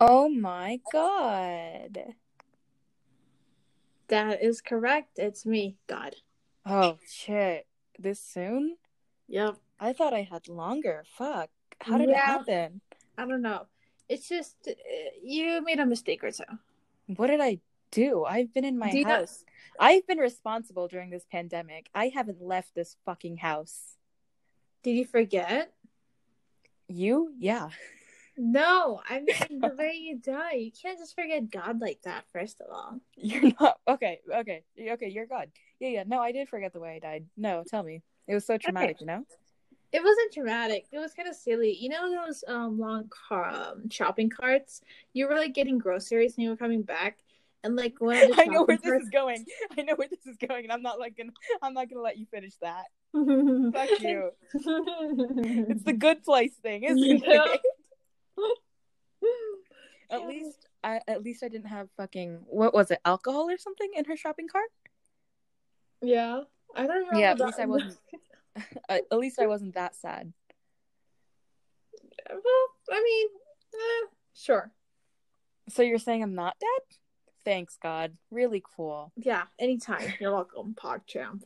Oh my God. That is correct. It's me, God. Oh, shit. This soon? Yep. I thought I had longer. Fuck. How did it happen? I don't know. It's just you made a mistake or so. What did I do? I've been in my house. I've been responsible during this pandemic. I haven't left this fucking house. Did you forget? You? Yeah. No, I mean the way you die. You can't just forget God like that, first of all. You're not. Okay, you're God. Yeah. No, I did forget the way I died. No, tell me. It was so traumatic, you know? It wasn't traumatic. It was kind of silly. You know those long shopping carts? You were like getting groceries and you were coming back, and like one of the I know where this is going, and I'm not gonna let you finish that. Fuck you. It's the good place thing, isn't it? At least I didn't have fucking alcohol or something in her shopping cart. Yeah, I don't remember. Yeah, at least I wasn't that sad. Well, I mean, sure. So you're saying I'm not dead? Thanks, God. Really cool. Yeah, anytime. You're welcome, PogChamp.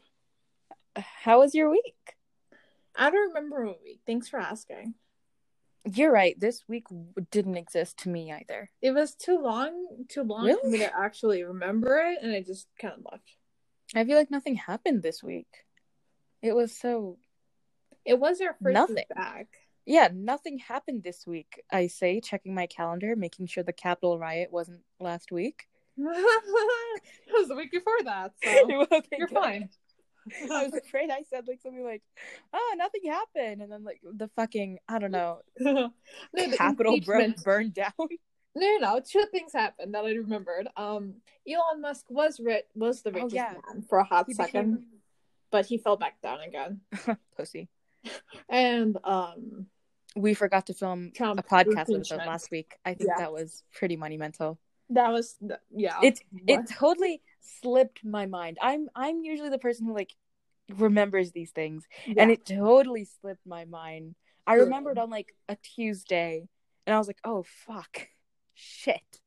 How was your week? I don't remember a week. Thanks for asking. You're right. This week didn't exist to me either. It was too long really? For me to actually remember it, and I just kind of left. I feel like nothing happened this week. It was our first week back. Yeah, nothing happened this week. I say, checking my calendar, making sure the Capitol riot wasn't last week. It was the week before that, so you're fine. I was afraid I said something like, "Oh, nothing happened," and then the fucking Capitol burned down. No, two things happened that I remembered. Elon Musk was the richest man for a second. But he fell back down again. Pussy. And we forgot to film Trump a podcast with him last week. I think that was pretty monumental. That was It totally slipped my mind. I'm usually the person who remembers these things, and it totally slipped my mind. I remembered on a Tuesday, and I was like, "Oh fuck, shit."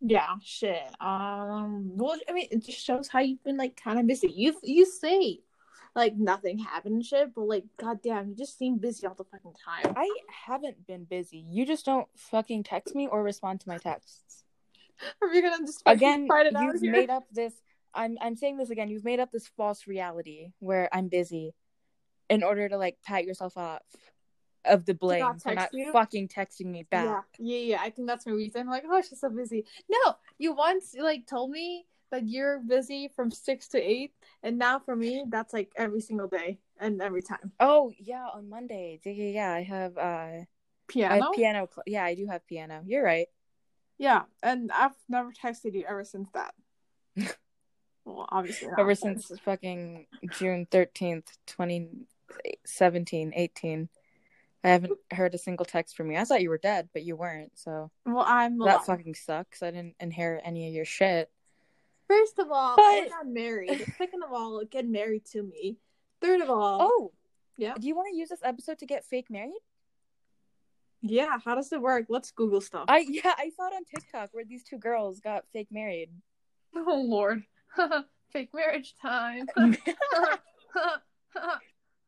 Yeah, shit. Well, I mean, it just shows how you've been kind of busy. You say nothing happened and shit, but goddamn, you just seem busy all the fucking time. I haven't been busy. You just don't fucking text me or respond to my texts. Are you gonna just again? You've made up this. I'm saying this again. You've made up this false reality where I'm busy, in order to pat yourself off of the blame for not fucking texting me back. Yeah. I think that's my reason. Oh, she's so busy. No, you once told me that you're busy from 6 to 8, and now for me that's every single day and every time. Oh yeah, on Mondays. Yeah. I have piano. I do have piano. You're right. Yeah, and I've never texted you ever since that. Well, obviously not. Ever since fucking June 13th, 2017, 18. I haven't heard a single text from you. I thought you were dead, but you weren't, so... Well, I'm alive. That fucking sucks. I didn't inherit any of your shit. First of all, I got married. Second of all, get married to me. Third of all... Oh! Yeah. Do you want to use this episode to get fake married? Yeah, how does it work? Let's Google stuff. I saw it on TikTok where these two girls got fake married. Oh, Lord. Fake marriage time. I'm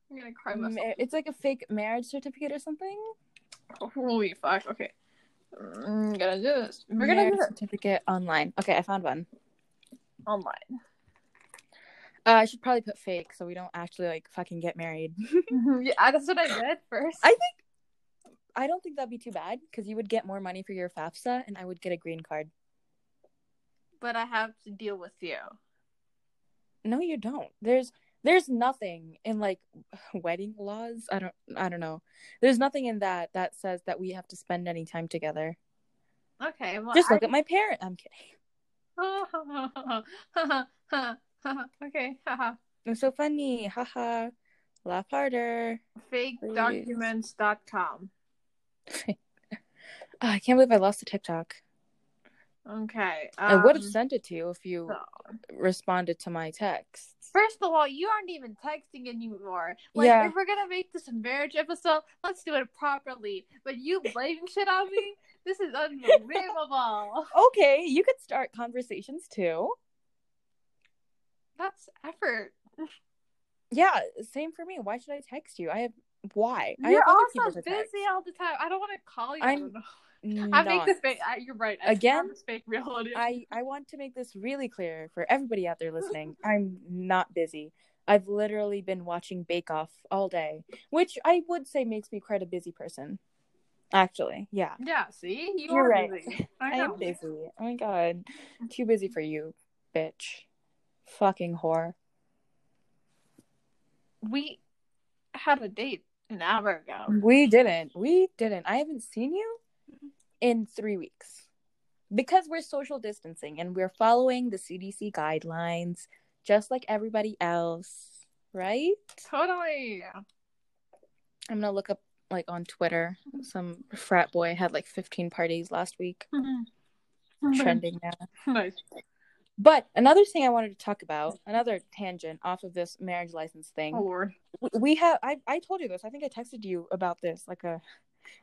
gonna cry myself. It's a fake marriage certificate or something? Holy fuck. Okay. I'm gonna do this. We're gonna do a certificate online. Okay, I found one. Online. I should probably put fake so we don't actually, fucking get married. Yeah, that's what I did first. I don't think that'd be too bad because you would get more money for your FAFSA and I would get a green card. But I have to deal with you. No, you don't. There's nothing in wedding laws. I don't know. There's nothing in that says that we have to spend any time together. Okay, well, just look at my parent. I'm kidding. Okay, haha. It's so funny. Haha. Laugh harder. Fakedocuments.com. Oh, I can't believe I lost the TikTok. Okay. I would have sent it to you if you responded to my text. First of all, you aren't even texting anymore. If we're going to make this a marriage episode, let's do it properly. But you blaming shit on me? This is unbelievable. Okay, you could start conversations too. That's effort. Yeah, same for me. Why should I text you? You're also busy all the time. I don't want to call you. You're right. I make this fake reality. I want to make this really clear for everybody out there listening. I'm not busy. I've literally been watching Bake Off all day, which I would say makes me quite a busy person. Actually, yeah. Yeah, see? You're right. Busy. I am busy. Oh my god. Too busy for you, bitch. Fucking whore. We had a date an hour ago. We didn't. I haven't seen you in 3 weeks. Because we're social distancing and we're following the CDC guidelines just like everybody else, right? Totally. I'm gonna look up like on Twitter. Some frat boy had like 15 parties last week. Mm-hmm. Trending now. Nice. But another thing I wanted to talk about, another tangent off of this marriage license thing. Oh, Lord. We have, I told you this. I think I texted you about this like a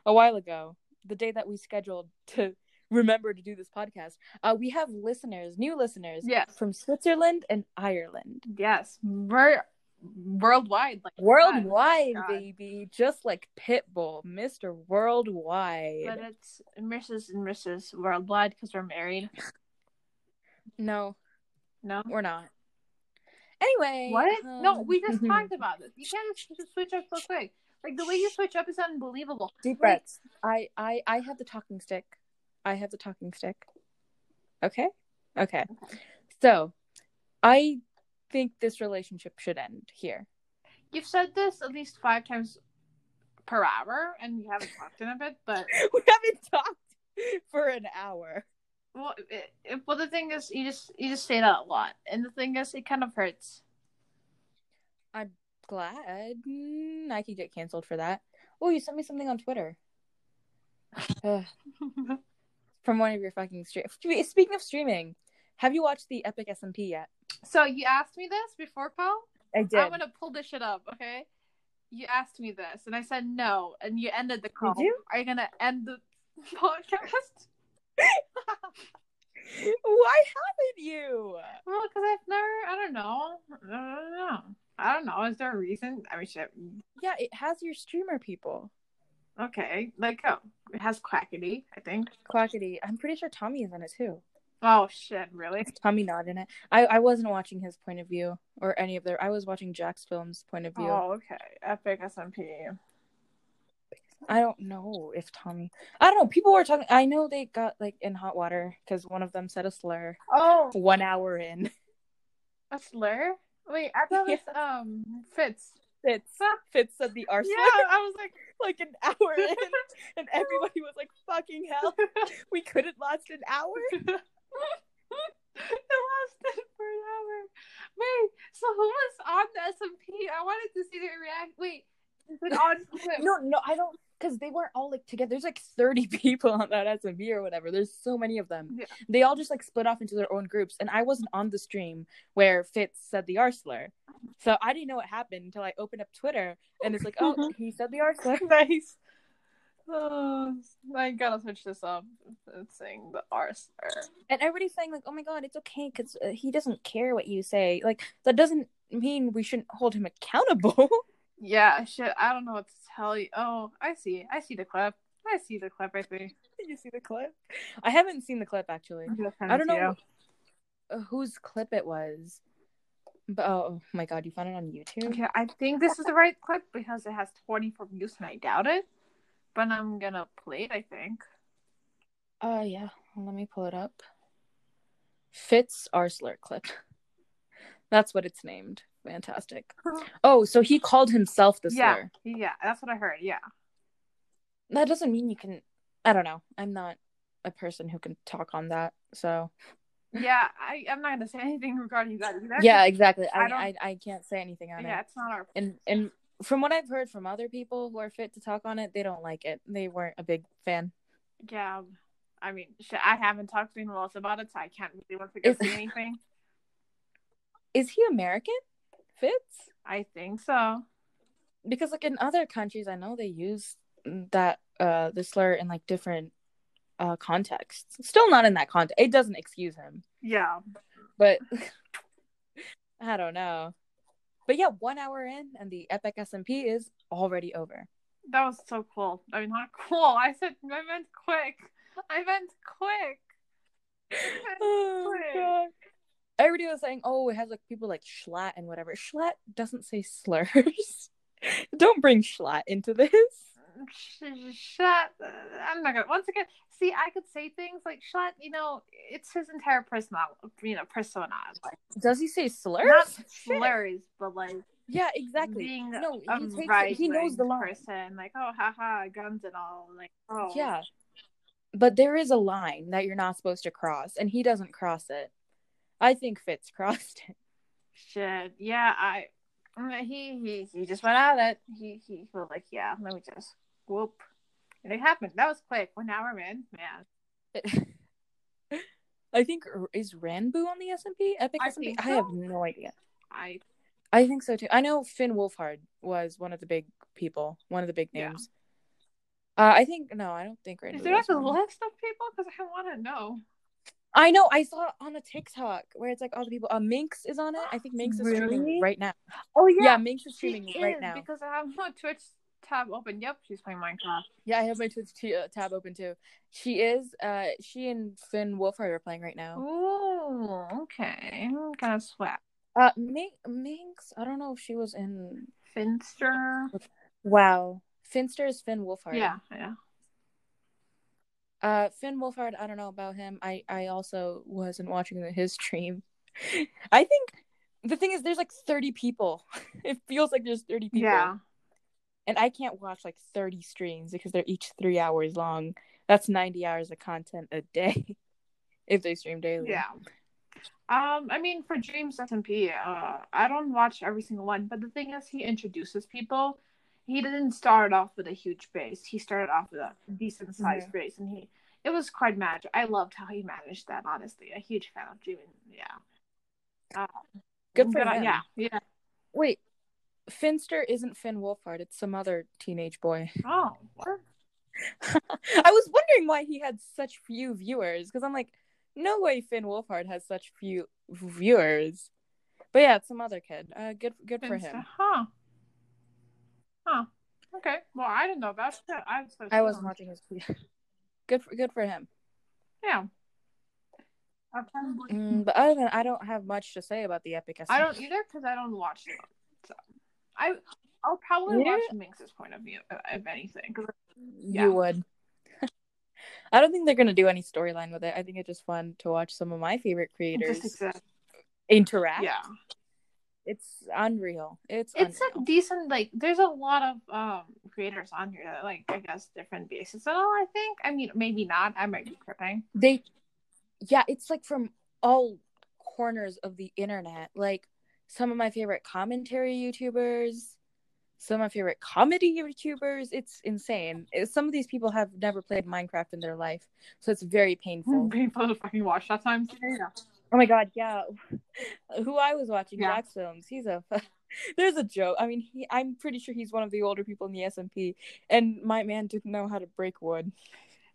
while ago, the day that we scheduled to remember to do this podcast. We have listeners, new listeners, yes, from Switzerland and Ireland. Yes. Worldwide. Like worldwide, God. Baby. Just like Pitbull, Mr. Worldwide. But it's Mrs. and Mrs. Worldwide because we're married. No, we're not. Anyway, what? No, we just talked about this. You can't just switch up so quick. Like the way you switch up is unbelievable. Deep breaths. I have the talking stick. Okay. So, I think this relationship should end here. You've said this at least 5 times per hour, and we haven't talked in a bit. But we haven't talked for an hour. Well, the thing is, you just say that a lot, and the thing is, it kind of hurts. I'm glad I could get canceled for that. Oh, you sent me something on Twitter. From one of your fucking streams. Speaking of streaming, have you watched the Epic SMP yet? So you asked me this before, Carl? I did. I'm gonna pull this shit up, okay? You asked me this, and I said no, and you ended the call. Did you? Are you gonna end the podcast? Why haven't you? Well, because I've never. I don't know. Is there a reason? I mean, shit. Yeah, it has your streamer people. Okay, it has Quackity, I think. Quackity. I'm pretty sure Tommy is in it too. Oh shit! Really? Is Tommy not in it? I wasn't watching his point of view or any of their. I was watching Jack's film's point of view. Oh, okay. Epic SMP. I don't know if Tommy... I don't know. People were talking... I know they got, in hot water because one of them said a slur. Oh! 1 hour in. A slur? Wait, I thought it was, Fitz. Fitz said the R slur. Yeah, I was like an hour in, and everybody was like, fucking hell. We could have last an hour. It lasted for an hour. Wait, so who was on the SMP? I wanted to see their react. Wait. No, I don't, because they weren't all together. There's 30 people on that SMP or whatever. There's so many of them. Yeah. They all just split off into their own groups, and I wasn't on the stream where Fitz said the R slur, so I didn't know what happened until I opened up Twitter, and it's he said the R slur. Nice. Oh, I gotta switch this up. It's saying the R slur, and everybody's saying oh my god, it's okay because he doesn't care what you say. That doesn't mean we shouldn't hold him accountable. Yeah, shit, I don't know what to tell you. Oh, I see the clip, I think. You see the clip? I haven't seen the clip, actually. I don't know whose clip it was. But, oh, my God, you found it on YouTube? Okay, I think this is the right clip because it has 24 views and I doubt it. But I'm gonna play it, I think. Yeah. Let me pull it up. Fitz Arsler clip. That's what it's named. Fantastic. Oh, so he called himself the slur. Yeah, that's what I heard. Yeah. That doesn't mean you can... I don't know. I'm not a person who can talk on that, so... Yeah, I'm not going to say anything regarding that either. Yeah, exactly. I can't say anything on it. Yeah, it's not our... And from what I've heard from other people who are fit to talk on it, they don't like it. They weren't a big fan. Yeah. I mean, I haven't talked to anyone else about it, so I can't really want to say anything. Is he American? Fitz? I think so. Because in other countries, I know they use that the slur in different context. Still not in that context. It doesn't excuse him. Yeah. But I don't know. But yeah, 1 hour in and the Epic SMP is already over. That was so cool. I mean, not cool. I meant quick. Oh, everybody was saying, oh, it has like people like Schlatt and whatever. Schlatt doesn't say slurs. Don't bring Schlatt into this. I'm not gonna. Once again, see, I could say things like Schlatt. You know, it's his entire persona. Like, does he say slurs? Not slurs, but like, yeah, exactly. Being no, he knows the line. Person, like, oh, haha, guns and all. Like, oh, yeah. But there is a line that you're not supposed to cross, and he doesn't cross it. I think Fitz crossed it. Shit. Yeah, he just went at it. He was like, yeah, let me just whoop. And it happened. That was quick. 1 hour, man. I think, is Ranboo on the SMP? Epic SMP? I have no idea. I think so, too. I know Finn Wolfhard was one of the big people, one of the big names. Yeah. I don't think right now. Is there like a list of people? Because I want to know. I know. I saw it on a TikTok where it's like all the people. Minx is on it. I think Minx is streaming right now. Oh, yeah. Yeah, Minx is streaming right now. Because I have my Twitch tab open. Yep, she's playing Minecraft. Yeah, I have my Twitch tab open too. She is. She and Finn Wolfhard are playing right now. Ooh, okay. Kind of swag. Minx, I don't know if she was in Finster. Wow. Finster is Finn Wolfhard. Yeah. Finn Wolfhard, I don't know about him. I also wasn't watching his stream. I think the thing is there's like 30 people. It feels like there's 30 people. Yeah. And I can't watch like 30 streams because they're each 3 hours long. That's 90 hours of content a day if they stream daily. Yeah. I mean, for Dream SMP, I don't watch every single one. But the thing is, he introduces people. He didn't start off with a huge base. He started off with a decent sized base, and it was quite magic. I loved how he managed that. Honestly, a huge fan of Dream. Yeah, good for him. Yeah. Wait, Finster isn't Finn Wolfhard. It's some other teenage boy. Oh, what? I was wondering why he had such few viewers. Because I'm like, no way, Finn Wolfhard has such few viewers. But yeah, it's some other kid. Good Finster, for him. Huh. Okay. Well, I didn't know about that. I wasn't watching his tweet. Good for him. Yeah. But other than I don't have much to say about the Epic SMP. I don't either because I don't watch them. So I'll probably watch Minx's point of view if anything. You would. I don't think they're gonna do any storyline with it. I think it's just fun to watch some of my favorite creators interact. Yeah. It's unreal. It's a decent, like, there's a lot of creators on here that, like, I guess different bases and all, I think. I mean, maybe not. I might be tripping. It's, like, from all corners of the internet. Like, some of my favorite commentary YouTubers, some of my favorite comedy YouTubers. It's insane. Some of these people have never played Minecraft in their life, so it's very painful. Painful to fucking watch that time. Yeah. Oh my god, yeah. Who I was watching, Jack's films. There's a joke. I mean, I'm pretty sure he's one of the older people in the SMP, and my man didn't know how to break wood.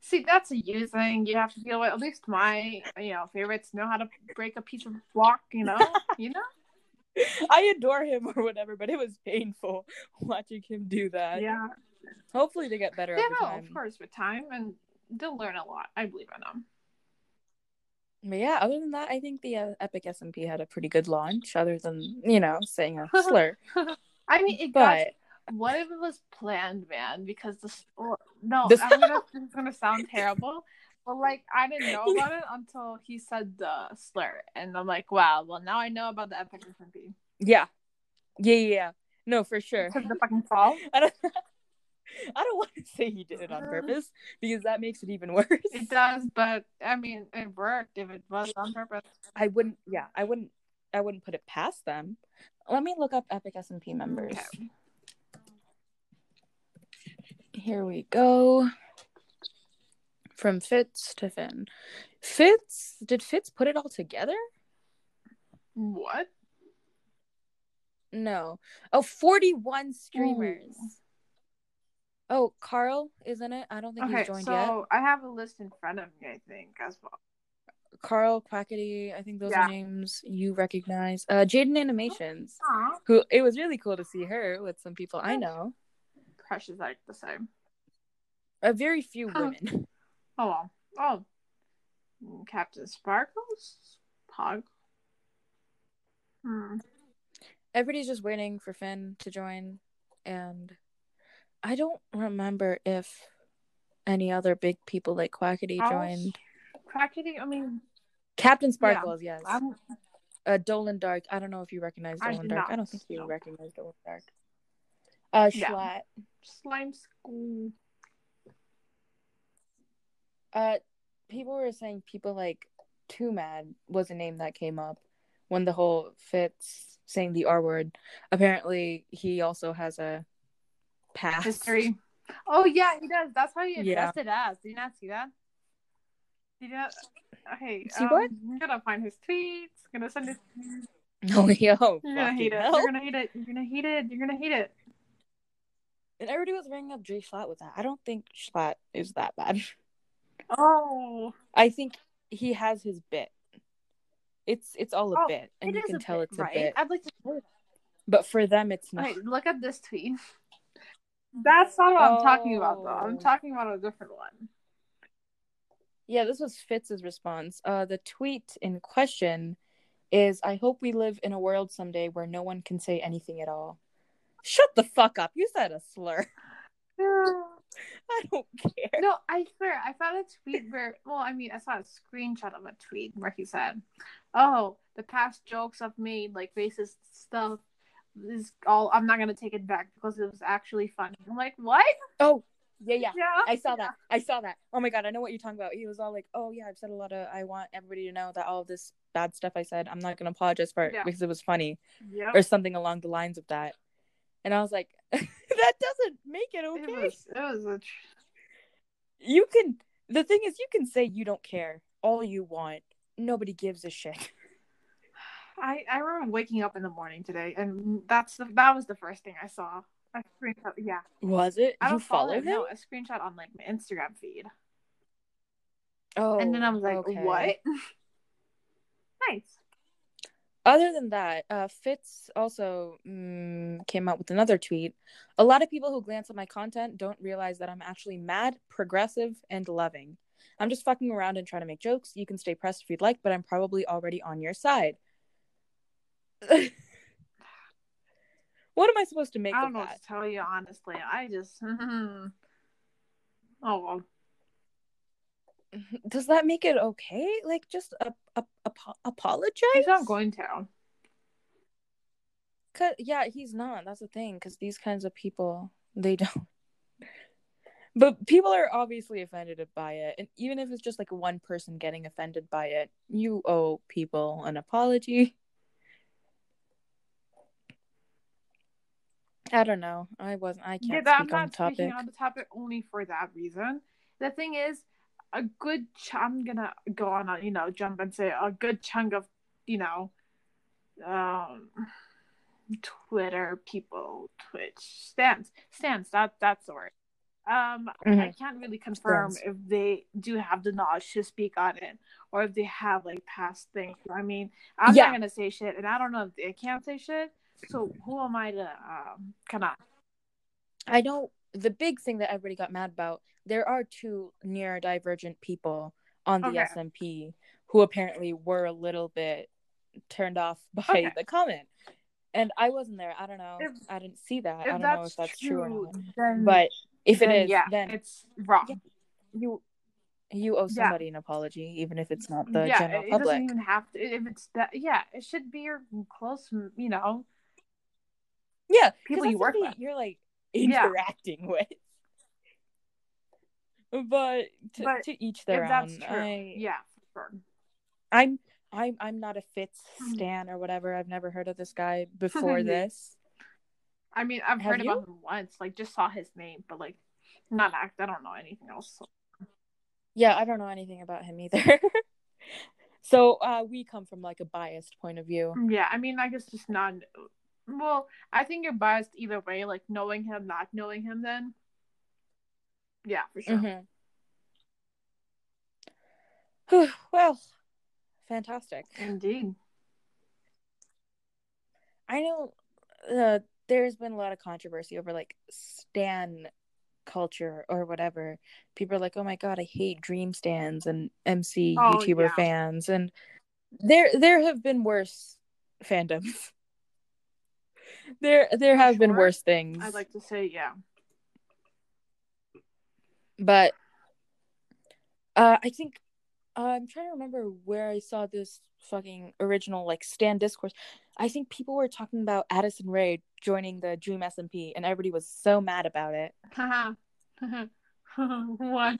See, that's a you thing you have to deal with. At least my, favorites know how to break a piece of block, you know? I adore him or whatever, but it was painful watching him do that. Yeah. Hopefully to get better over time. Of course, with time, and they'll learn a lot. I believe in them. But yeah, other than that, I think the Epic SMP had a pretty good launch, other than, saying a slur. I mean, what if it was planned, man? Because it's going to sound terrible, but, like, I didn't know about it until he said the slur. And I'm like, wow, well, now I know about the Epic SMP. Yeah. No, for sure. Because of the fucking fall? I don't want to say he did it on purpose because that makes it even worse. It does, but I mean, it worked if it was on purpose. I wouldn't put it past them. Let me look up Epic SMP members. Okay. Here we go. From Fitz to Finn. Did Fitz put it all together? What? No. Oh, 41 streamers. Ooh. Oh, Carl, isn't it? I don't think he's joined yet. So I have a list in front of me, I think, as well. Carl, Quackity, I think those are names you recognize. Jaden Animations, who it was really cool to see her with some people I know. Crush is like the same. Very few women. Oh, well. Oh, Captain Sparkles? Pog. Everybody's just waiting for Finn to join, and I don't remember if any other big people like Quackity joined. Quackity, I mean... Captain Sparkles, yes. Dolan Dark. I don't know if you recognize Dolan Dark. I don't think you recognize Dolan Dark. Schlatt. Slime School. People were saying people like Too Mad was a name that came up when the whole Fitz saying the R word. Apparently, he also has a past. History. Oh, yeah, he does. That's how he addressed it as. Did you not see that? See what? I'm gonna find his tweets. I'm gonna send it. Oh, yo! You're gonna hate it. You're gonna hate it. You're gonna hate it. You're gonna hate it. And everybody was ringing up Jay Schlatt with that. I don't think Schlatt is that bad. Oh. I think he has his bit. It's all a bit, and you can tell it's a bit. I'd like to know that. But for them, it's not. Wait, look at this tweet. That's not what I'm talking about, though. I'm talking about a different one. Yeah, this was Fitz's response. The tweet in question is, I hope we live in a world someday where no one can say anything at all. Shut the fuck up. You said a slur. No. I don't care. No, I swear. I found a tweet where, I saw a screenshot of a tweet where he said, the past jokes I've made, like racist stuff, is all, I'm not going to take it back because it was actually funny. I'm like, what? Oh. Yeah. I saw that. Oh my god, I know what you're talking about. He was all like, oh yeah, I've said a lot of, I want everybody to know that all this bad stuff I said, I'm not going to apologize for it because it was funny. Yep. Or something along the lines of that. And I was like, that doesn't make it okay. The thing is, you can say you don't care all you want. Nobody gives a shit. I remember waking up in the morning today, and that was the first thing I saw. A screenshot, yeah. Was it? I don't follow him? No, a screenshot on like my Instagram feed. Oh. And then I was like, what? Nice. Other than that, Fitz also came out with another tweet. A lot of people who glance at my content don't realize that I'm actually mad, progressive, and loving. I'm just fucking around and trying to make jokes. You can stay pressed if you'd like, but I'm probably already on your side. What am I supposed to make of that? I don't know what to tell you, honestly. I just... well. Does that make it okay? Like, just apologize? He's not going to. Yeah, he's not. That's the thing. Because these kinds of people, they don't. But people are obviously offended by it. And even if it's just, like, one person getting offended by it, you owe people an apology. I don't know. I can't speak on the topic. I'm not speaking on the topic only for that reason. The thing is, I'm gonna go on a, jump and say a good chunk of, Twitter people, Twitch, stands, that's the word. I can't really confirm if they do have the knowledge to speak on it or if they have, like, past things. I mean, I'm not gonna say shit, and I don't know if they can't say shit. So who am I to kind of? I know the big thing that everybody got mad about. There are two neurodivergent people on the SMP who apparently were a little bit turned off by the comment, and I wasn't there. I don't know. I didn't see that. I don't know if that's true or not. But if it is, then it's wrong. Yeah, you owe somebody an apology, even if it's not the general public. It doesn't even have to. If it's that, it should be your close. People you work with, you're like interacting with. But to each their own. That's true. For sure. I'm not a Fitz stan or whatever. I've never heard of this guy before this. I mean, I've heard about him once, like just saw his name, but like I don't know anything else. So. Yeah, I don't know anything about him either. So we come from like a biased point of view. Yeah, I mean, I guess just not. Well, I think you're biased either way, like knowing him, not knowing him then. Yeah, for sure. Mm-hmm. Well, fantastic. Indeed. I know there's been a lot of controversy over, like, stan culture or whatever. People are like, oh my god, I hate Dream stans and MC YouTuber fans, and there have been worse fandoms. There have been worse things. I'd like to say, yeah. But I think I'm trying to remember where I saw this fucking original, like, stan discourse. I think people were talking about Addison Rae joining the Dream SMP, and everybody was so mad about it. What?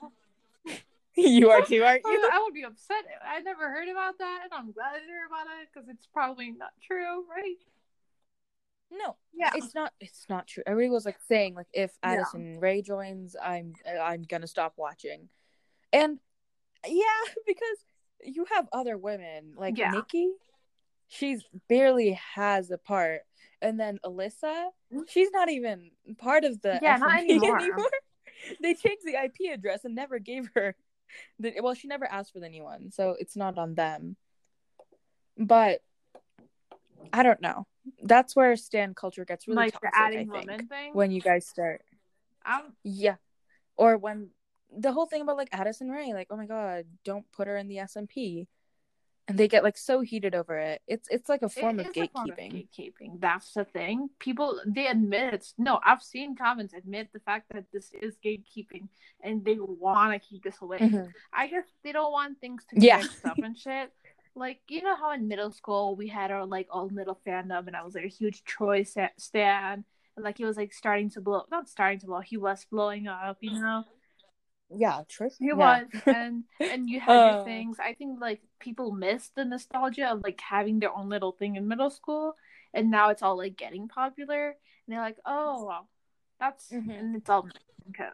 You are too, aren't you? I would be upset. I never heard about that, and I'm glad I didn't hear about it, because it's probably not true, right? No, yeah, it's not true. Everybody was like saying, like, if Addison Rae joins, I'm gonna stop watching, and yeah, because you have other women like Nikki, she's barely has a part, and then Alyssa, she's not even part of the not anymore. They changed the IP address and never gave her the, well, she never asked for the new one, so it's not on them. But I don't know. That's where stan culture gets really like toxic, the adding woman thing? When you guys start. Or when the whole thing about, like, Addison Rae, like, oh my god, don't put her in the SMP. And they get, like, so heated over it. It's like a form of gatekeeping. That's the thing. People, they admit it. No, I've seen comments admit the fact that this is gatekeeping and they want to keep this away. Mm-hmm. I guess they don't want things to get mixed up and shit. Like, you know how in middle school we had our, like, all middle fandom, and I was like a huge Troye stan, and, like, he was, like, he was blowing up, you know? Yeah, true. He was, and you had your things. I think, like, people missed the nostalgia of, like, having their own little thing in middle school, and now it's all, like, getting popular, and they're like, oh, well, that's, and it's all,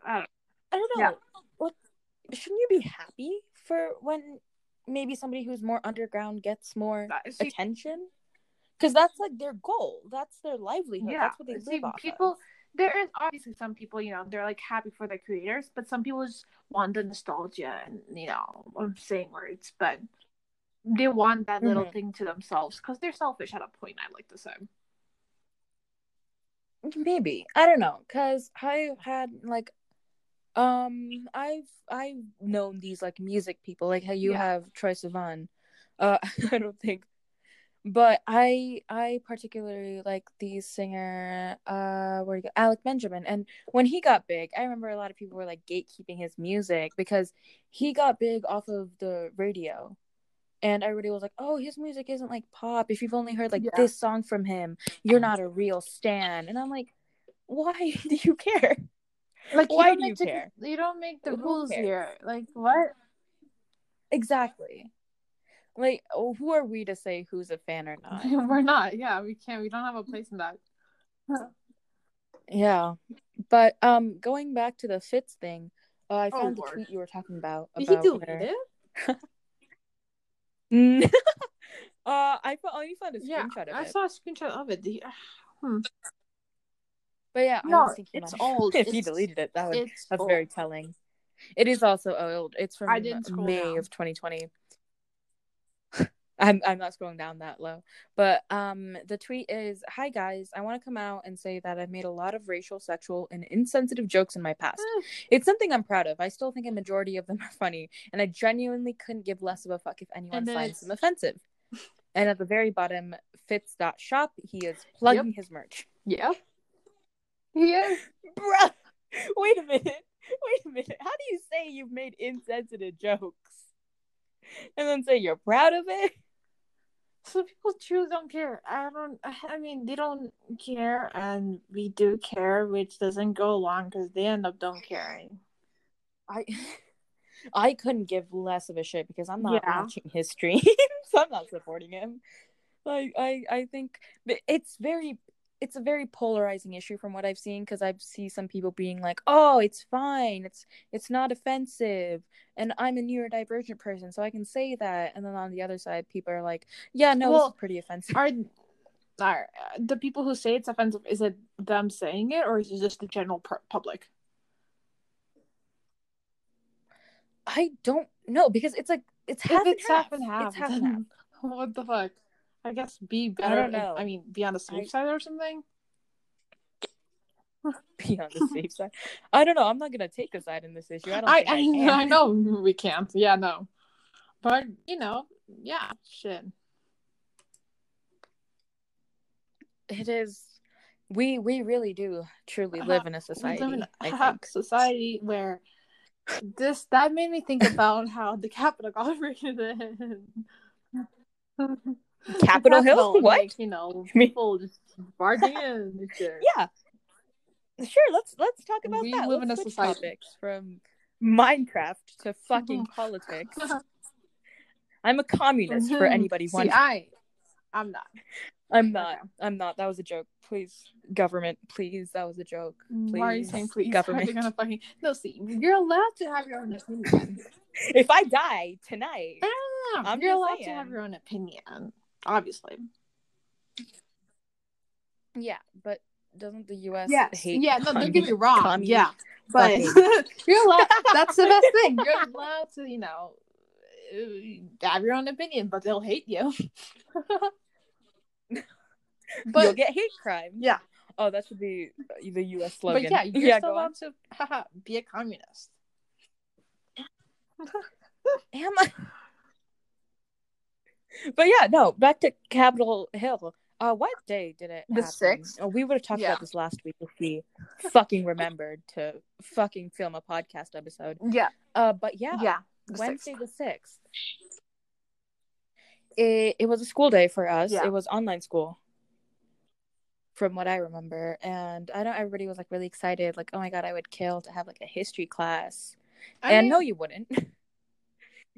I don't know, Well, shouldn't you be happy for when maybe somebody who's more underground gets more attention, because that's, like, their goal, that's their livelihood, that's what they live off of. There is obviously some people, you know, they're, like, happy for their creators, but some people just want the nostalgia, and, you know, I'm saying words, but they want that little thing to themselves, because they're selfish at a point, I like to say. Maybe. I don't know, because I've had, like, I've known these, like, music people, like how you have Troye Sivan. I don't think, but I particularly like the singer Alec Benjamin, and when he got big, I remember a lot of people were, like, gatekeeping his music because he got big off of the radio, and everybody was like, oh, his music isn't, like, pop. If you've only heard, like, this song from him, you're not a real stan. And I'm like, why do you care? Like, why do you care? You don't make the rules here. Like, what? Exactly. Like, who are we to say who's a fan or not? We're not. Yeah, we can't. We don't have a place in that. Yeah. But going back to the Fitz thing, I found the tweet you were talking about. Did he delete it? I only found a screenshot of it. I saw a screenshot of it. But yeah, no, I was thinking it's old. If he deleted it, that's old. Very telling. It is also old. It's from May of 2020. I'm not scrolling down that low. But the tweet is, "Hi guys, I want to come out and say that I've made a lot of racial, sexual, and insensitive jokes in my past. It's something I'm proud of. I still think a majority of them are funny, and I genuinely couldn't give less of a fuck if anyone finds them offensive." And at the very bottom, Fitz.shop, he is plugging his merch. Yep. Yeah. Bruh. Wait a minute. How do you say you've made insensitive jokes and then say you're proud of it? So people truly don't care. They don't care, and we do care, which doesn't go along because they end up don't caring. I couldn't give less of a shit because I'm not watching his streams. So I'm not supporting him. I think it's a very polarizing issue from what I've seen, because I see some people being like, oh, it's fine, it's not offensive, and I'm a neurodivergent person, so I can say that. And then on the other side, people are like, yeah, no, it's pretty offensive. Are the people who say it's offensive, is it them saying it, or is it just the general public? I don't know, because it's like it's half and half. It's half and half. What the fuck? I guess be better. I don't know. I mean, be on the safe side or something. Be on the safe side. I don't know. I'm not gonna take a side in this issue. I know we can't. Yeah, no. But you know, yeah, shit. It is. We really do truly live in a society. We live in a society where this that made me think about how the Capitol got raided. Capitol Hill? What? Like, you know, people just barging in and shit. Yeah. Sure, let's talk about that. We live in a society. Topics from Minecraft to fucking politics. I'm a communist for anybody wanting. See, I'm not. I'm not. Okay. I'm not. That was a joke. Please, government. Please, that was a joke. Please, why are you saying please? Government. Gonna fucking... No, see, you're allowed to have your own opinion. If I die tonight, you're allowed to have your own opinion. Obviously. Yeah, but doesn't the U.S. hate? Yeah, no, don't get me wrong. Yeah, but you're allowed. That's the best thing. You're allowed to, you know, have your own opinion, but they'll hate you. But you'll get hate crime. Yeah. Oh, that should be the U.S. slogan. But yeah, you're still allowed to be a communist. Am I? But yeah, no. Back to Capitol Hill. What day did it? The 6th. Oh, we would have talked about this last week if we fucking remembered to fucking film a podcast episode. Yeah. But yeah. Wednesday the 6th. It was a school day for us. Yeah. It was online school, from what I remember, and I know everybody was like really excited, like, oh my god, I would kill to have like a history class. No, you wouldn't.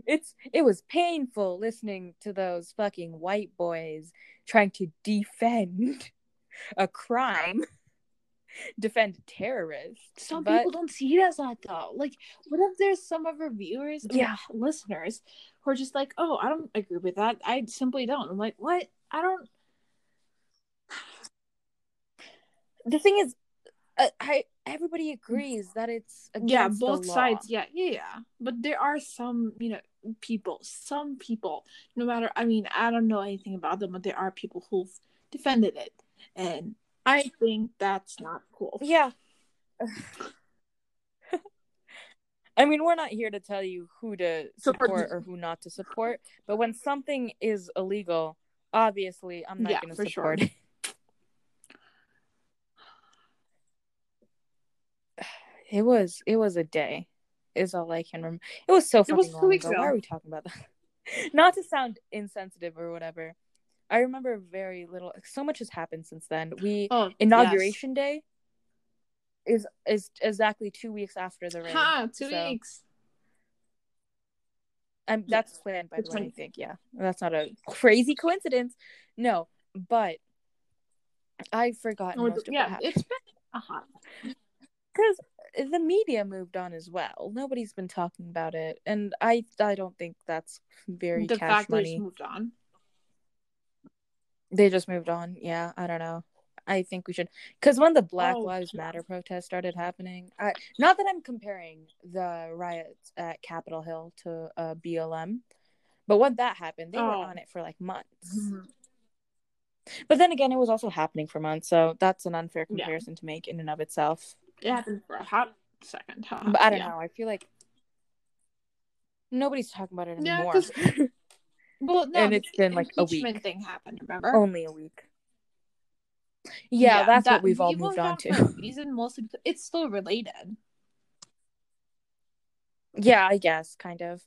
It was painful listening to those fucking white boys trying to defend a crime, defend terrorists. Some people don't see it as that though. Like, what if there's some of our viewers, listeners, who are just like, oh, I don't agree with that. I simply don't. I'm like, what? I don't. The thing is, everybody agrees that it's against both sides. Yeah. But there are some, you know, people. No matter, I mean, I don't know anything about them, but there are people who've defended it, and I think that's not cool. Yeah. I mean, we're not here to tell you who to support or who not to support, but when something is illegal, obviously, I'm not going to support it. It was a day, is all I can remember. It was so fucking long ago. Why are we talking about that? Not to sound insensitive or whatever. I remember very little. So much has happened since then. Inauguration Day is exactly 2 weeks after the raid. 2 weeks. That's planned, by the way, I think. Yeah, that's not a crazy coincidence. No, but I forgot most of what happened. It's been a hot. Because the media moved on as well. Nobody's been talking about it, and I don't think that's very the cash money. They just moved on. They just moved on. Yeah, I don't know. I think we should, because when the Black Lives Matter protests started happening, not that I'm comparing the riots at Capitol Hill to BLM, but when that happened, they were on it for like months. Mm-hmm. But then again, it was also happening for months, so that's an unfair comparison to make in and of itself. It happened for a hot second. Huh? But I don't know. I feel like nobody's talking about it anymore. Well, no, and it's been like a week. Thing happened, remember? Only a week. Yeah, that's what we've all moved on to. It's still related. Yeah, I guess, kind of.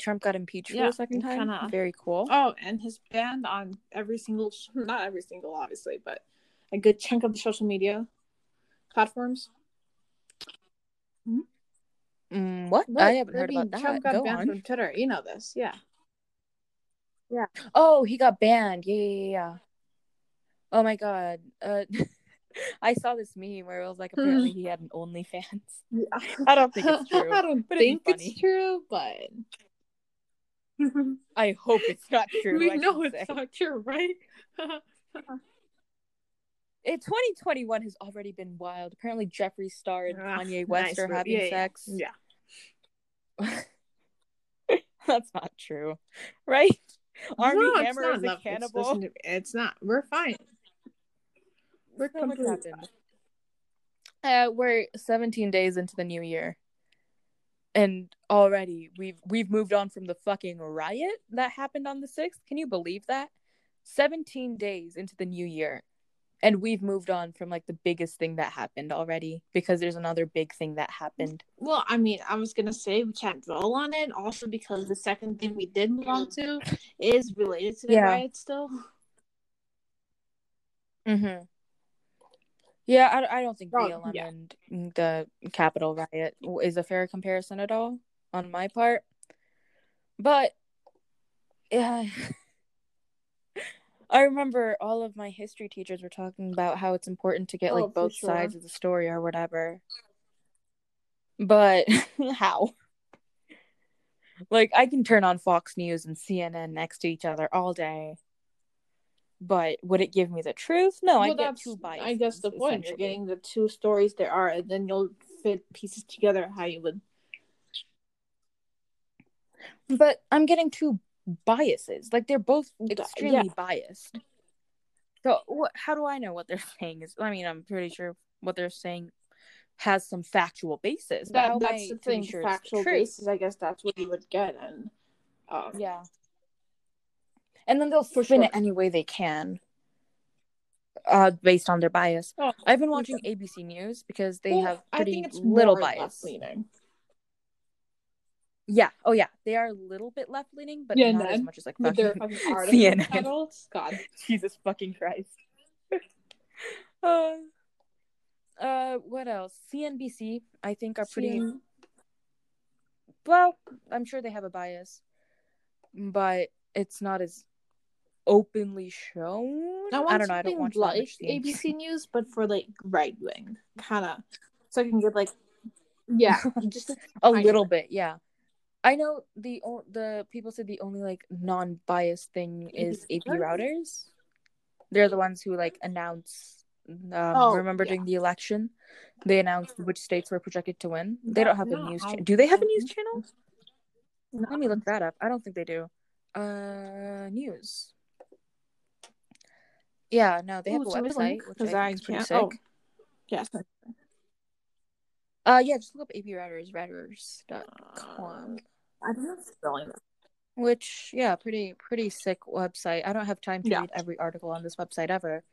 Trump got impeached for the second time. Kinda. Very cool. Oh, and his ban on not every single, obviously, but a good chunk of the social media platforms. What? I haven't heard about that. Trump got banned from Twitter. You know this, yeah. Oh, he got banned. Yeah. Oh my god. I saw this meme where it was like, apparently he had an OnlyFans. Yeah. I don't think it's true. I don't think it's true, but I hope it's not true. We know it's not true, right? 2021 has already been wild. Apparently, Jeffree Star and Kanye West are having sex. Yeah. That's not true, right? Army Hammer is a cannibal. It's not. We're fine. We're completely. We're 17 days into the new year, and already we've moved on from the fucking riot that happened on the 6th. Can you believe that? 17 days into the new year, and we've moved on from like the biggest thing that happened already, because there's another big thing that happened. Well, I mean, I was gonna say we can't dwell on it, also because the second thing we did move on to is related to the riot still. Mm-hmm. Yeah, I don't think BLM and the Capitol riot is a fair comparison at all on my part. But yeah, I remember all of my history teachers were talking about how it's important to get like both sides of the story or whatever. But how? Like, I can turn on Fox News and CNN next to each other all day. But would it give me the truth? No, well, I get two biases. I guess the point, you're getting the two stories there are, and then you'll fit pieces together how you would. But I'm getting two biases. Like, they're both extremely biased. So how do I know what they're saying is? I mean, I'm pretty sure what they're saying has some factual basis. That's the thing. Sure, factual basis. I guess that's what you would get. And yeah. And then they'll spin it any way they can, based on their bias. Oh, I've been watching ABC News because they have pretty little bias. Yeah. Oh, yeah. They are a little bit left-leaning, but not as much as like fucking CNN. Adults? God. Jesus fucking Christ. What else? CNBC, I think, are pretty... Well, I'm sure they have a bias, but it's not as openly shown. I don't know. I don't watch like ABC News, but for like right wing kind of, so I can get like just a little bit. Yeah, I know the people said the only like non-biased thing is AP Reuters. They're the ones who like announce. During the election, they announced which states were projected to win. They don't have a news channel. Do they have a news channel? No. Let me look that up. I don't think they do. News. Yeah, no, they have a website, which I think is pretty sick. Yes. Yeah, just look up abrouters.com. I don't know if it's spelling that. Which, yeah, pretty sick website. I don't have time to read every article on this website ever.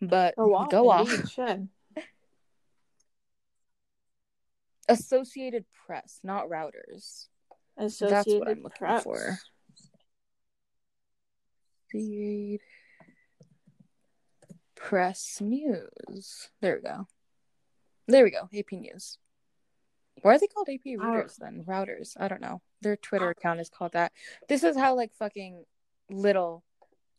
But go off. Associated Press, not Routers. That's what I'm looking for. Associated Press News. There we go. AP News. Why are they called AP Reuters then? Routers. I don't know. Their Twitter account is called that. This is how like fucking little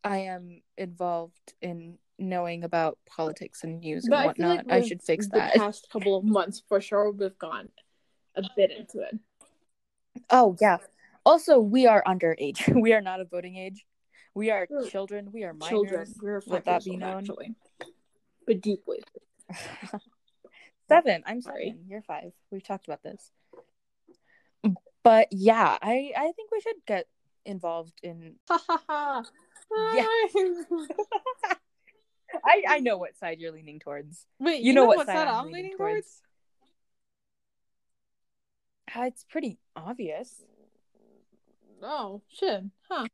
I am involved in knowing about politics and news and whatnot. I feel like I should fix that. The past couple of months for sure we've gone a bit into it. Oh, yeah. Also, we are underage. We are not of voting age. We are children. We are minors. We're let that be known. Actually. But deeply. 7. I'm sorry. 7. You're 5. We've talked about this. But yeah, I think we should get involved in... I know what side you're leaning towards. Wait, you know what side I'm leaning towards? It's pretty obvious. Oh, shit. Huh.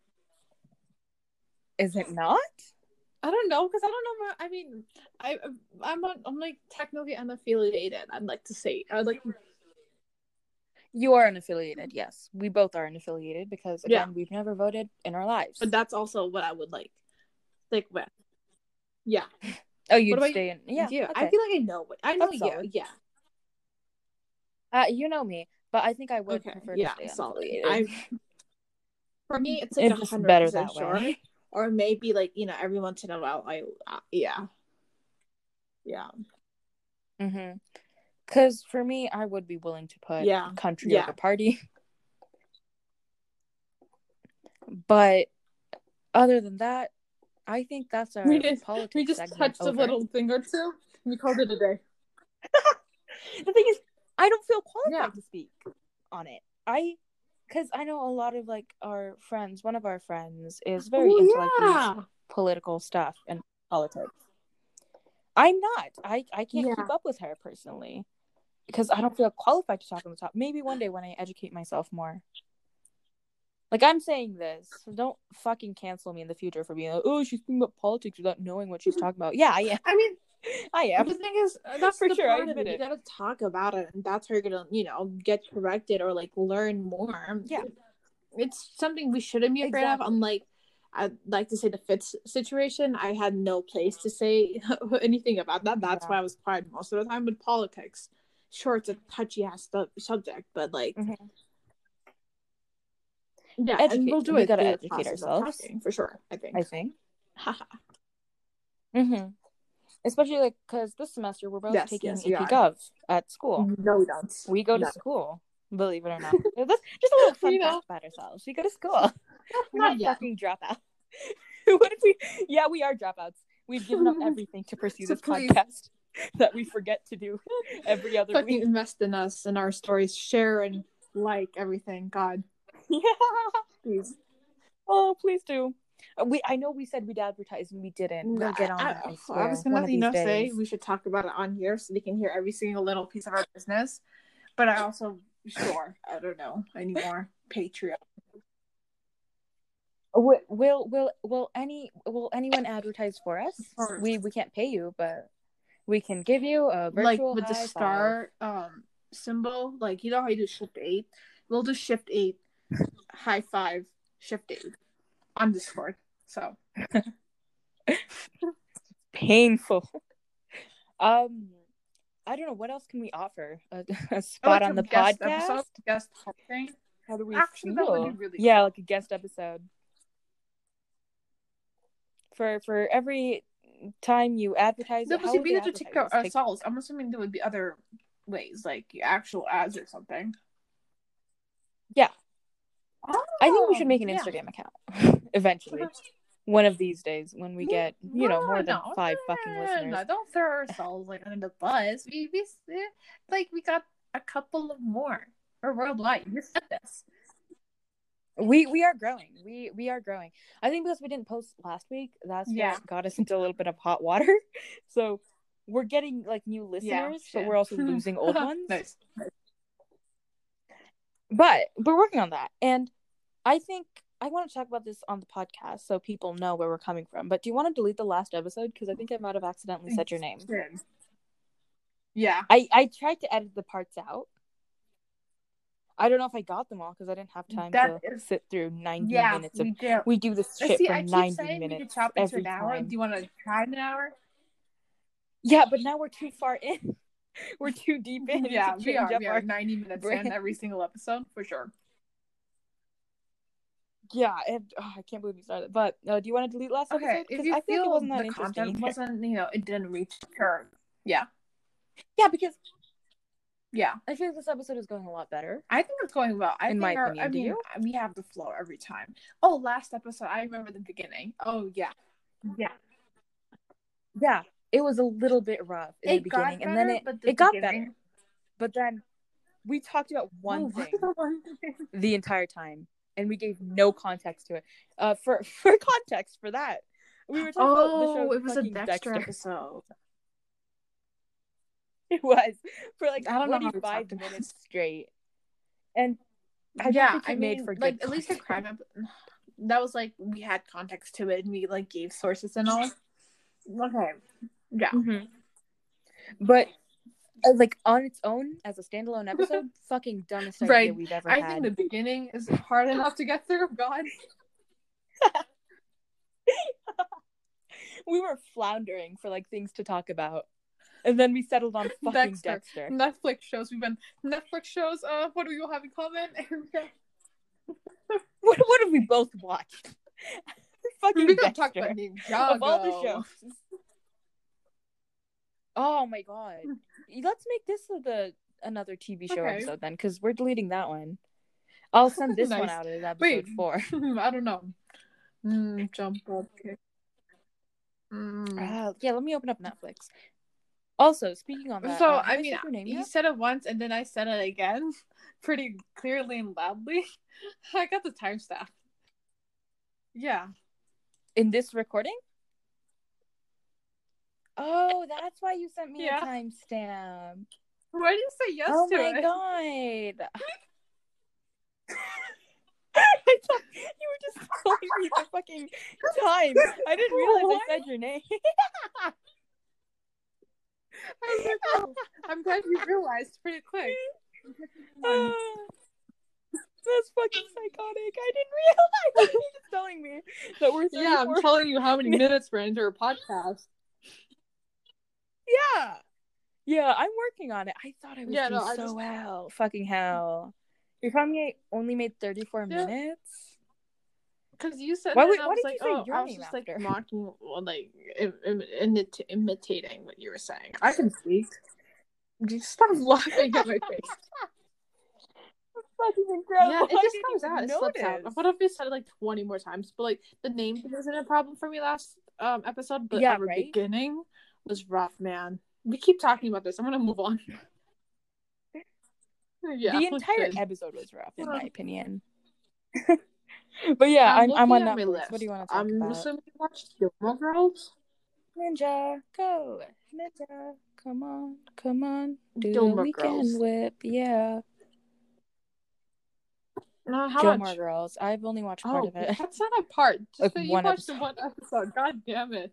Is it not? I don't know, because I don't know. I mean, I'm like technically unaffiliated. I'd like to say. You are unaffiliated, yes. We both are unaffiliated because, again, we've never voted in our lives. But that's also what I would like with. Yeah. Oh, you'd stay in. Yeah. Okay. I feel like I know. I know you. Yeah. You know me. But I think I would prefer to stay unaffiliated. For me, it's like 100% sure. Or maybe, like, you know, every once in a while, Yeah. Mm-hmm. Because for me, I would be willing to put country over party. But other than that, I think that's our politics. We just touched a little thing or two. We called it a day. The thing is, I don't feel qualified to speak on it. Because I know a lot of, like, our friends, one of our friends is very into, like, political stuff and politics. I'm not. I can't keep up with her personally because I don't feel qualified to talk on the top. Maybe one day when I educate myself more. Like, I'm saying this, so don't fucking cancel me in the future for being like, oh, she's speaking about politics without knowing what she's talking about. Yeah, I am. I mean, I am. The thing is, that's for sure. You gotta talk about it, and that's how you're gonna, you know, get corrected or, like, learn more. Yeah. It's something we shouldn't be afraid of. Unlike, I'd like to say, the Fitz situation, I had no place to say anything about that. That's why I was quiet most of the time. With politics, sure, it's a touchy-ass subject, but, like... Mm-hmm. Yeah, and we'll do it. We gotta educate ourselves for sure. I think. Mm-hmm. Especially, like, because this semester we're both taking AP Gov at school. No, we don't. We go to school, believe it or not. That's just a little fun fact about ourselves. We go to school. We're not fucking dropouts. What if we? Yeah, we are dropouts. We've given up everything to pursue this podcast that we forget to do every other week. Invest in us and our stories, share and like everything. God. Yeah, please. Oh, please do. I know we said we'd advertise and we didn't. We'll get on that. I was gonna say we should talk about it on here so they can hear every single little piece of our business. But I also I don't know. I need more Patreon. Will anyone advertise for us? We can't pay you, but we can give you a virtual like with the star symbol. Like, you know how you do shift 8? We'll do shift 8. High five, shift 8 on Discord. So painful. I don't know what else can we offer. A spot on the podcast, guest thing. How do we that would be really cool. Like a guest episode. For every time you advertise, no, you need to take ourselves. I'm assuming there would be other ways, like actual ads or something. Yeah. I think we should make an Instagram account eventually. One of these days when we get, you know, more than 5 fucking listeners. No, don't throw ourselves like under the bus. We like we got a couple of more or worldwide. You said this. We are growing. We are growing. I think because we didn't post last week, that's what got us into a little bit of hot water. So we're getting like new listeners, but we're also losing old ones. Nice. But we're working on that, and I think I want to talk about this on the podcast so people know where we're coming from. But do you want to delete the last episode? Because I think I might have accidentally said your name. Yeah. I tried to edit the parts out. I don't know if I got them all because I didn't have time to sit through 90 minutes. We do this shit for 90 minutes. You chop into an hour. Do you want to try an hour? Yeah, but now we're too far in. We're too deep in. Yeah, we are 90 minutes in every single episode for sure. Yeah, and I can't believe you started. But do you want to delete last episode? Because I feel it wasn't that interesting. Content wasn't, you know, it didn't reach her. Yeah. Yeah, because I feel like this episode is going a lot better. I think it's going well. I in think my our, opinion, I mean, do you? We have the flow every time. Oh, last episode, I remember the beginning. Oh yeah. It was a little bit rough in the beginning, and then it got better. But then we talked about one thing the entire time, and we gave no context to it. For context for that, we were talking about the show. It was a Dexter episode. It was for like 45 minutes straight, and I made for like at least the crime. That was like we had context to it, and we like gave sources and all. Okay. Yeah. Mm-hmm. But like on its own as a standalone episode, fucking dumbest idea we've ever had. I think the beginning is hard enough to get through. God. We were floundering for like things to talk about, and then we settled on fucking Dexter. Netflix shows. We've been Netflix shows. What do we all have in common? What have we both watched? Fucking Dexter. Of all the shows. Oh my god! Let's make this another TV show episode then, because we're deleting that one. I'll send this one out as episode 4. I don't know. Jump up. Let me open up Netflix. Also, speaking on that, so I mean, you said it once and then I said it again pretty clearly and loudly. I got the timestamp. Yeah. In this recording? Oh, that's why you sent me a timestamp. Why did you say yes to it? Oh my god. I thought you were just calling me the fucking time. I didn't realize I said your name. I'm glad you realized pretty quick. That's fucking psychotic. I didn't realize. You're just telling me that we're 34. Yeah, I'm telling you how many minutes we're into our podcast. Yeah. Yeah, I'm working on it. I thought I was doing so well. Fucking hell. You're telling me I only made 34 minutes? Because you said I was like, oh, I was just like mocking, like imitating what you were saying. I can speak. Just stop laughing at my face. That's fucking incredible. Yeah, it just comes out. It slips out. What if we said it like 20 more times? But like the name wasn't a problem for me last episode, but at the beginning was rough, man. We keep talking about this. I'm gonna move on. Yeah, the entire episode was rough, in my opinion. But yeah, I'm on Netflix. What do you want to talk about? I'm assuming you watched Gilmore Girls. Ninja, go. Ninja, come on, come on. Do Gilmore the weekend Girls. Whip, yeah. How Gilmore much? Girls. I've only watched part of it. That's not a part. Just like that you watched the one episode. God damn it.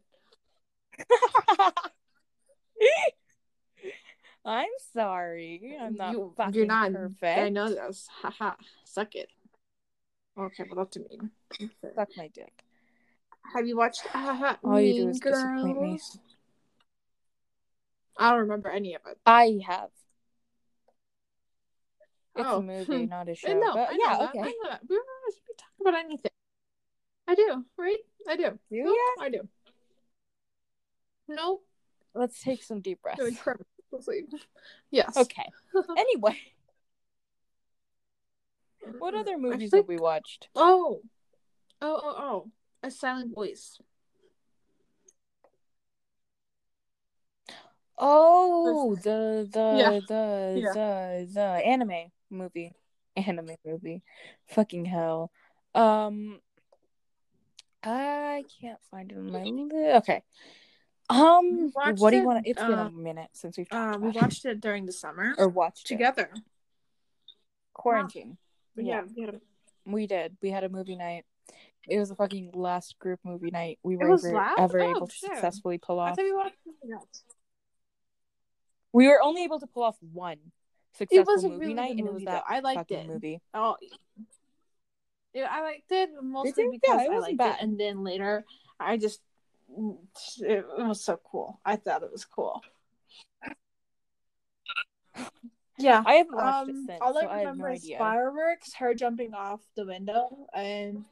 I'm sorry. I'm not fucking perfect. I know this. Haha. Suck it. Okay, well that's mean. Suck my dick. Have you watched All Mean You Do Is Girls? Disappoint me. I don't remember any of it. I have. It's a movie, not a show. No, but, okay. I know that. We should talk about anything. I do, right? I do. You? Nope, yeah. I do. No. Let's take some deep breaths. Yes. Okay. Anyway. What other movies have we watched? A Silent Voice. Oh, the anime movie. Fucking hell. I can't find it in my list. Okay. What do you want? It's been a minute since we've talked about it. We watched it during the summer. Or watched together. Quarantine. Wow. Yeah, we did. We had a movie night. It was the fucking last group movie night we were ever able to successfully pull off. We were only able to pull off one successful movie night, and it was that fucking movie. Oh, yeah, I liked it mostly because I liked it, and then later it was so cool. I thought it was cool. Yeah, I haven't watched it since. All I remember is fireworks, her jumping off the window, and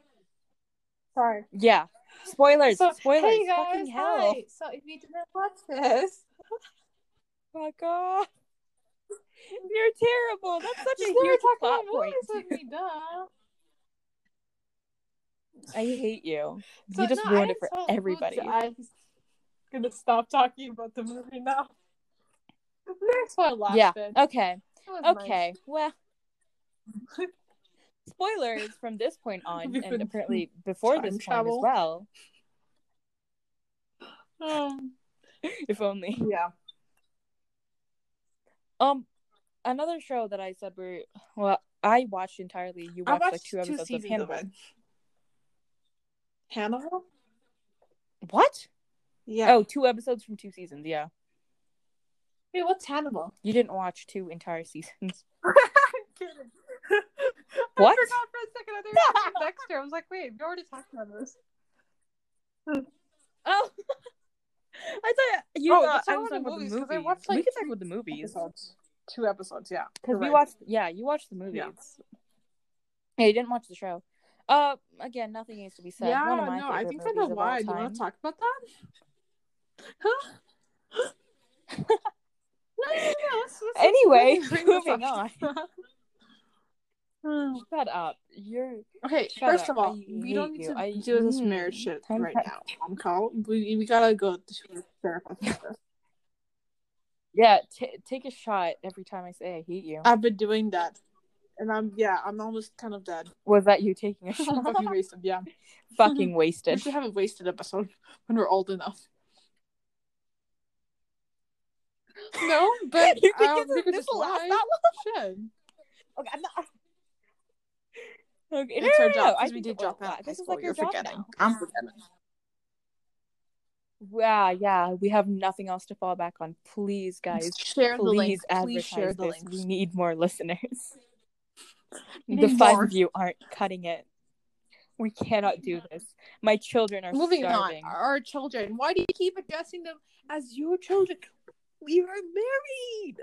sorry. Yeah, spoilers. Hey guys, fucking hell. Hi. So if you didn't watch this, fuck off. You're terrible. That's such a huge plot point. With me, duh. I hate you. So, you just ruined it for everybody. I'm gonna stop talking about the movie now. Next one, okay. Well, spoilers from this point on, and apparently before this travel. Point as well. If only. Yeah. Another show that I said I watched entirely. You watched like two episodes of Hannibal. Hannibal? What? Yeah. Oh, 2 episodes from 2 seasons. Yeah. Wait, what's Hannibal? You didn't watch 2 entire seasons. I'm kidding. What? I forgot for a second. I think it was Dexter. I was like, wait, we already talked about this. Oh. I thought you thought I was talking about the movies. I watched, we could talk about the movies. Episodes. 2 episodes, yeah. Because we watched, you watched the movies. Yeah. Yeah, you didn't watch the show. Again, nothing needs to be said. Yeah, no, I think I know why. Do you want to talk about that? Huh? Anyway, moving on. Shut up. You're okay. First of all, we don't need to do this marriage shit right now. I'm Carl. We gotta go to therapy. Yeah, take a shot every time I say I hate you. I've been doing that. And I'm almost kind of dead. Was that you taking a shot? Fucking wasted, yeah. Fucking wasted. We should have a wasted episode when we're old enough. No, but you think it's a nipple out that one? Should. Okay, I'm not... Okay, it's our job, because we did drop out of high school. You're forgetting. I'm forgetting. Wow, yeah, we have nothing else to fall back on. Please, guys, share the link. Please share the link. We need more listeners. The five of you aren't cutting it. We cannot do this. My children are moving starving. On. Our children. Why do you keep addressing them as your children? We are married.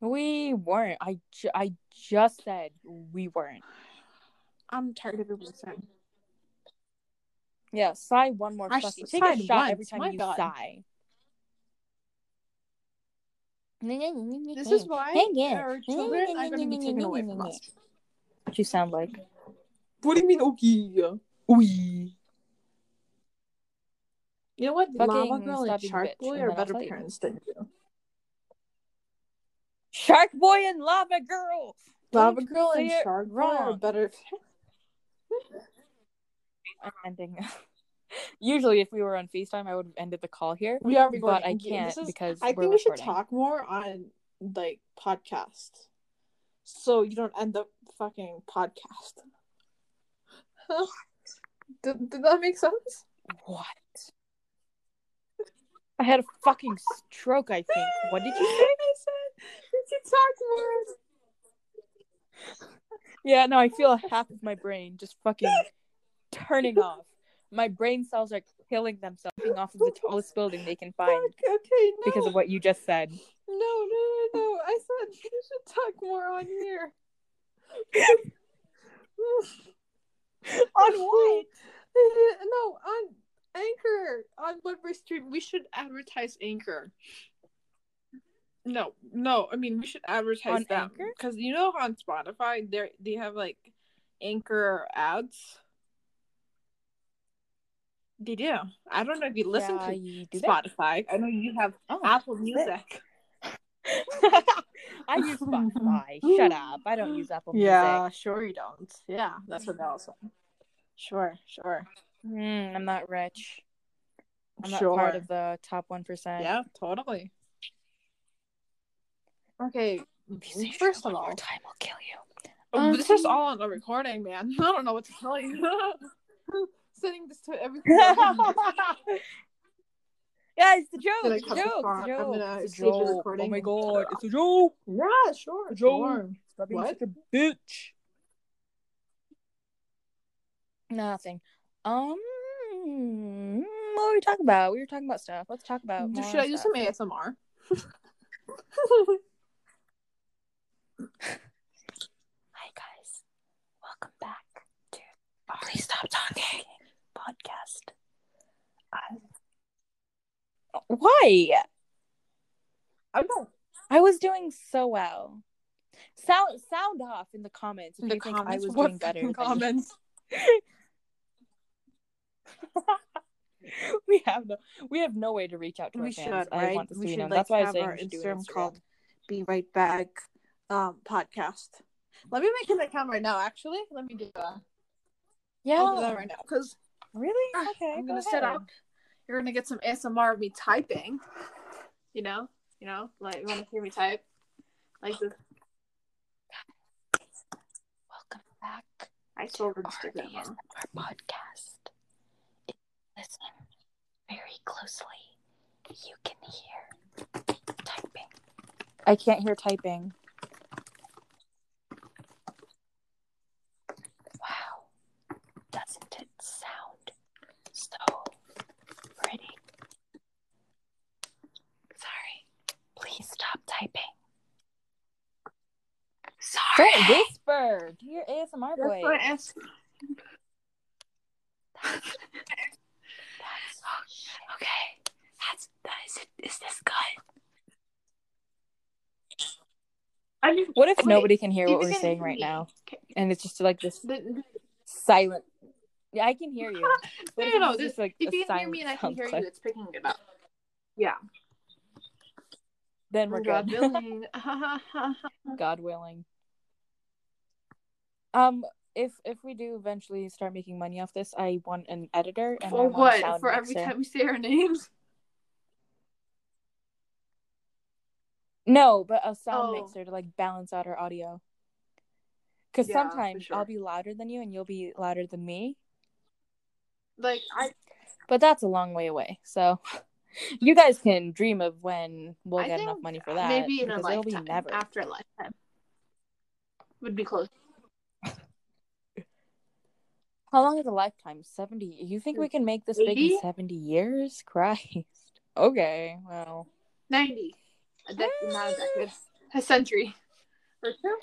We weren't. I just said we weren't. I'm tired of everyone saying. Yeah, sigh one more. Actually, take a shot once. Every time My you God. Sigh. This is why our children are going to be taken away from us. What you sound like? What do you mean, okay? Oui. You know what? Lava Girl and Shark Boy are better parents than you. Shark Boy and Lava Girl. Lava Girl and Shark Boy are better. I'm ending. Usually, if we were on FaceTime, I would have ended the call here. We are recording, but I can't because I think we should talk more on like podcasts, so you don't end up fucking podcast. Did that make sense? What? I had a fucking stroke. I think. What did you say? I said we should talk more. Yeah, no, I feel half of my brain just fucking turning off. My brain cells are killing themselves off of the tallest building they can find. Okay, no. Because of what you just said. No. I said you should talk more on here. On what? No, on Anchor. On what we're streaming. We should advertise Anchor. No. I mean, we should advertise on them. Because you know on Spotify, they have like Anchor ads. They do. I don't know if you listen to you Spotify. I know you have Apple Music. I use Spotify. Shut up. I don't use Apple Music. Yeah, sure you don't. Yeah, that's what they all say. Sure. I'm not rich. I'm not part of the top 1%. Yeah, totally. Okay, first of all, time will kill you. This is all on the recording, man. I don't know what to tell you. Sending this to everything. Yeah, it's a joke. It's a joke. Oh my god, it's a joke. Yeah, sure. Joke. Stop being such a bitch. Nothing. What were we talking about? We were talking about stuff. Let's talk about. Should I do some ASMR? Hi guys, welcome back. Please stop talking. Podcast. Why? I don't know. I was doing so well. Sound off in the comments if you think I was doing better. In the comments. We have no way to reach out to our fans. Should, right? I want this to be known. That's why I say our Instagram called Be Right Back Podcast. Let me make an account right now. Actually, let me do that. Yeah, I'll do that right now. Cause really, okay, I'm gonna set up. You're gonna get some ASMR of me typing. You know, like you want to hear me type, like this. Welcome back. I sold Instagram our podcast. If you listen very closely, you can hear typing. I can't hear typing. Doesn't it sound so pretty? Sorry. Please stop typing. Sorry. Don't whisper. Do your ASMR voice. That's okay. Is this good? I mean, what if nobody can hear what we're saying right now? Okay. And it's just like this silent. Yeah, I can hear you. No, just like if you can hear me and I can hear you, it's picking it up. Yeah. Then we're God good. Willing. God willing. If we do eventually start making money off this, I want an editor. And for what? For every time we say our names? No, but a sound mixer to like balance out our audio. Because sometimes I'll be louder than you and you'll be louder than me. But that's a long way away. So you guys can dream of when we'll get enough money for that. Maybe in a lifetime. After a lifetime. Would be close. How long is a lifetime? 70? You think we can make this 80? Big in 70 years? Christ. Okay, well. 90. Not a decade. A century. Or two?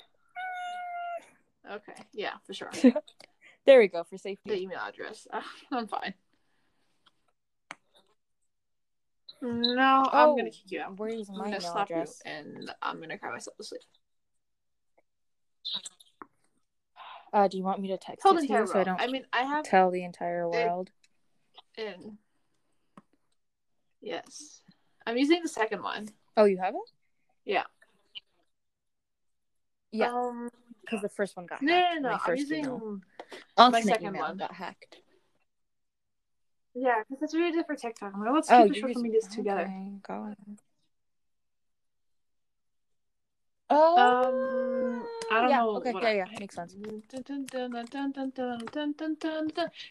Okay, yeah, for sure. There we go, for safety. The email address. I'm fine. No, I'm going to kick you out. Where is my email slap address? You and I'm going to cry myself to sleep. Do you want me to text it to you so I don't tell the entire world? Yes. I'm using the second one. Oh, you have it? Yeah. Yeah. Because the first one got hacked. No. I'm using my second one got hacked. Yeah, because that's what we did for TikTok. I'm like, let's keep social medias together. God. I don't know. Okay, makes sense.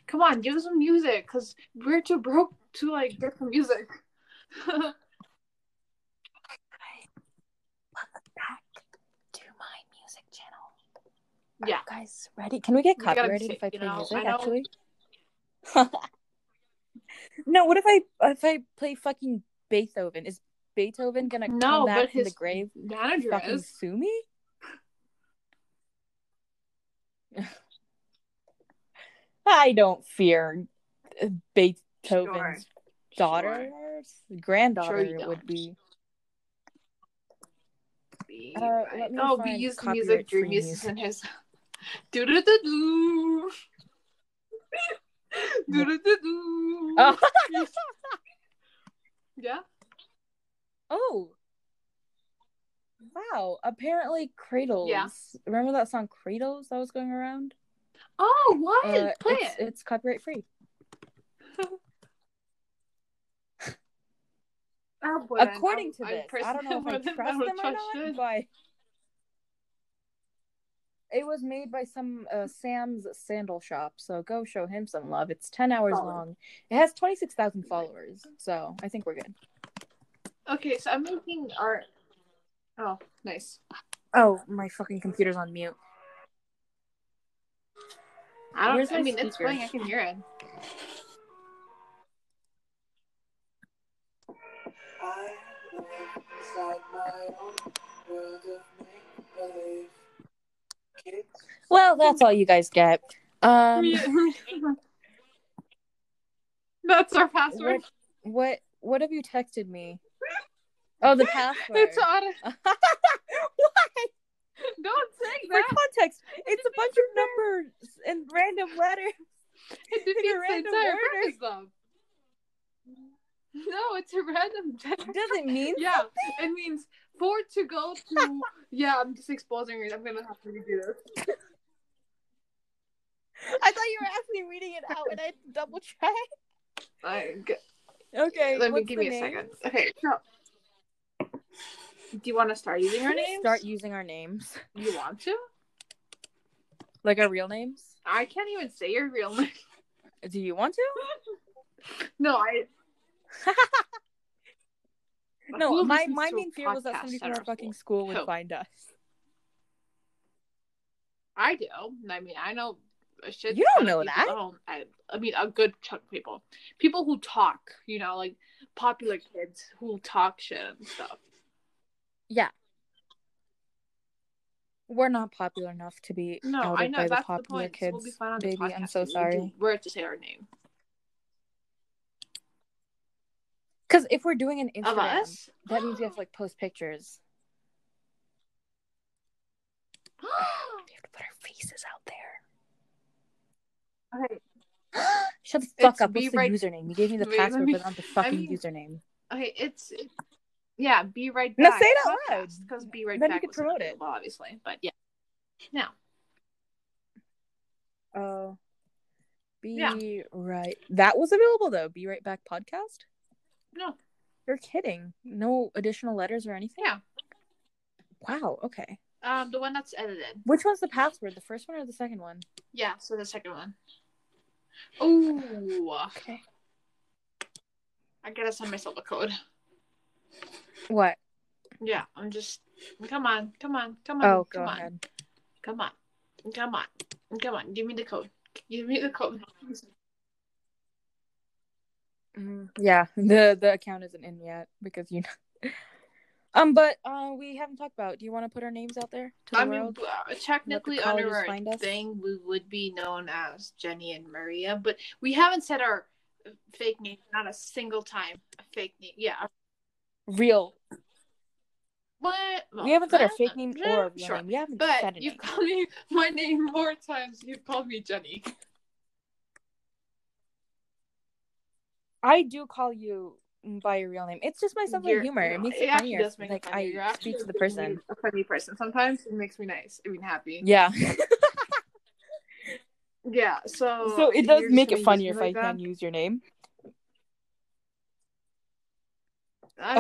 Come on, give us some music, cause we're too broke to like get some music. Welcome back to my music channel. Yeah, are you guys, ready? Can we get copyrighted if I play music? Actually, no. What if I play fucking Beethoven? Is Beethoven gonna come back from the grave? Manager fucking sue me. I don't fear Beethoven's daughter. Sure. Granddaughter would be. We use music. Dream uses in his. Do do do do. Do do do do. Yeah. Oh. Wow. Apparently Cradles. Yeah. Remember that song Cradles that was going around? Oh, what? Play it. It's copyright free. According to this, I don't know if I trust them or not, but it was made by some Sam's Sandal Shop, so go show him some love. It's 10 hours long. It has 26,000 followers, so I think we're good. Okay, so I'm making art. Oh, nice. Oh, my fucking computer's on mute. I mean, it's playing. I can hear it. I live inside my own world of make-believe. Kids. Well, that's all you guys get. That's our password. What have you texted me? Oh, the password. It's on. Why? Don't say that. For context, it's a bunch of numbers and random letters. It didn't say random. No, it's a random. Doesn't mean. Yeah, something? It means for to go to. Yeah, I'm just exposing it. I'm gonna have to redo this. I thought you were actually reading it out, and I had to double check. Okay. Let me give me a second. Okay. No. Do you want to start using our names? Start using our names. You want to? Like our real names? I can't even say your real name. Do you want to? No, my main fear was that somebody from our fucking school would find us. I do. I mean, I know a shit. You don't know that. I mean, a good chunk of people. People who talk, you know, like popular kids who talk shit and stuff. Yeah. We're not popular enough to be outed by the popular kids. We'll be fine on the podcast. I'm so sorry. We're to say our name. Because if we're doing an Instagram, that means we have to like post pictures. We have to put our faces out there. Okay. Shut the fuck up. What's the username? You gave me the password, but not the fucking username. Okay, it's yeah, Be Right Back. Now say it out loud. Because Be Right then Back you could promote it. Obviously, but yeah. Now. Oh. Be Right. That was available though. Be Right Back Podcast? No. You're kidding. No additional letters or anything? Yeah. Wow, okay. The one that's edited. Which one's the password? The first one or the second one? Yeah, so the second one. Oh, okay. I gotta send myself a code. What? Yeah, I'm just. Come on. Oh, go ahead. Come on. Give me the code. Yeah, the account isn't in yet because you know. But we haven't talked about. Do you want to put our names out there to the world? Technically, under our thing, we would be known as Jenny and Maria, but we haven't said our fake name. Not a single time. A fake name, yeah. Real. What? We haven't said our fake name or real name. We haven't said it. You've called me my name more times. You've called me Jenny. I do call you by your real name. It's just my sense of humor. It makes it funnier. Does make like funny. I speak to the person. A funny person. Sometimes it makes me nice. I mean, happy. Yeah. Yeah. So it does make it funnier if I can use your name. I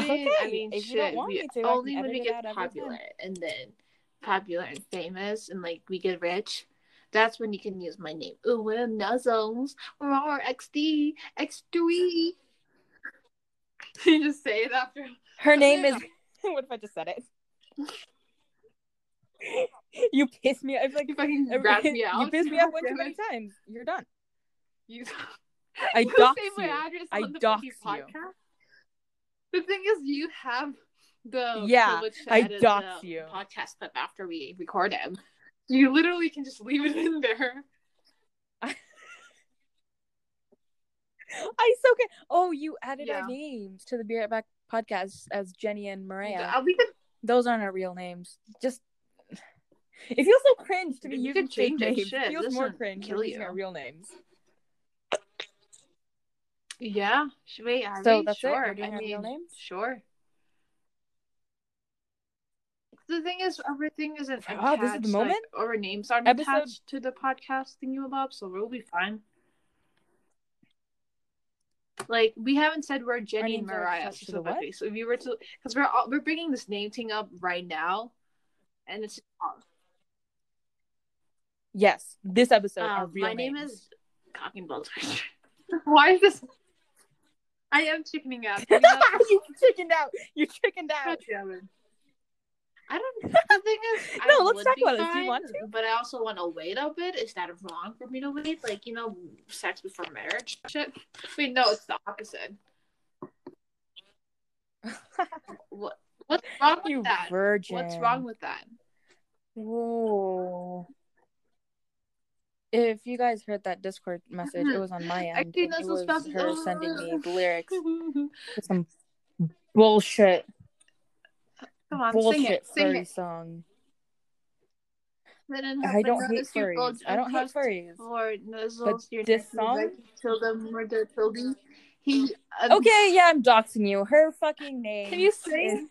mean, if you don't want me to, only when we get popular and then popular and famous and like we get rich. That's when you can use my name. Ooh, well, nuzzles. Roar, XD, X3. You just say it after. Her name is. What if I just said it? You piss me off. Like you fucking grab me out. You piss me off way too many times. You're done. I dox you. I dox you. The thing is, you have the privilege to edit the podcast clip after we record it. You literally can just leave it in there. I so can. Oh, you added our names to the Be Right Back Podcast as Jenny and Maria. Those aren't our real names. Just it feels so cringe to be using fake names. It feels more cringe to using our real names. Yeah, wait. So that's sure. It. We're doing our real names. Sure. The thing is, everything isn't attached. This is the moment. Like, our names aren't attached to the podcast thingamabob, so we'll be fine. Like we haven't said we're Jenny and Mariah specifically. So if you were to, because we're bringing this name thing up right now, and it's yes, this episode. My name is Cock and Baltar. Why is this? I am chickening out. You chickened out. I don't. The thing is, no. Let's talk about it. Do you want to? But I also want to wait a bit. Is that wrong for me to wait? Like you know, sex before marriage shit. Wait, no, it's the opposite. What's wrong with that? Virgin. What's wrong with that? Whoa. If you guys heard that Discord message, it was on my end. Actually, it was her sending me the lyrics. With some bullshit. Come on, bullshit furry song. I don't hate furries. Or nuzzles your this song? Like kill them or they're building. Okay, yeah, I'm doxing you. Her fucking name. Can you sing?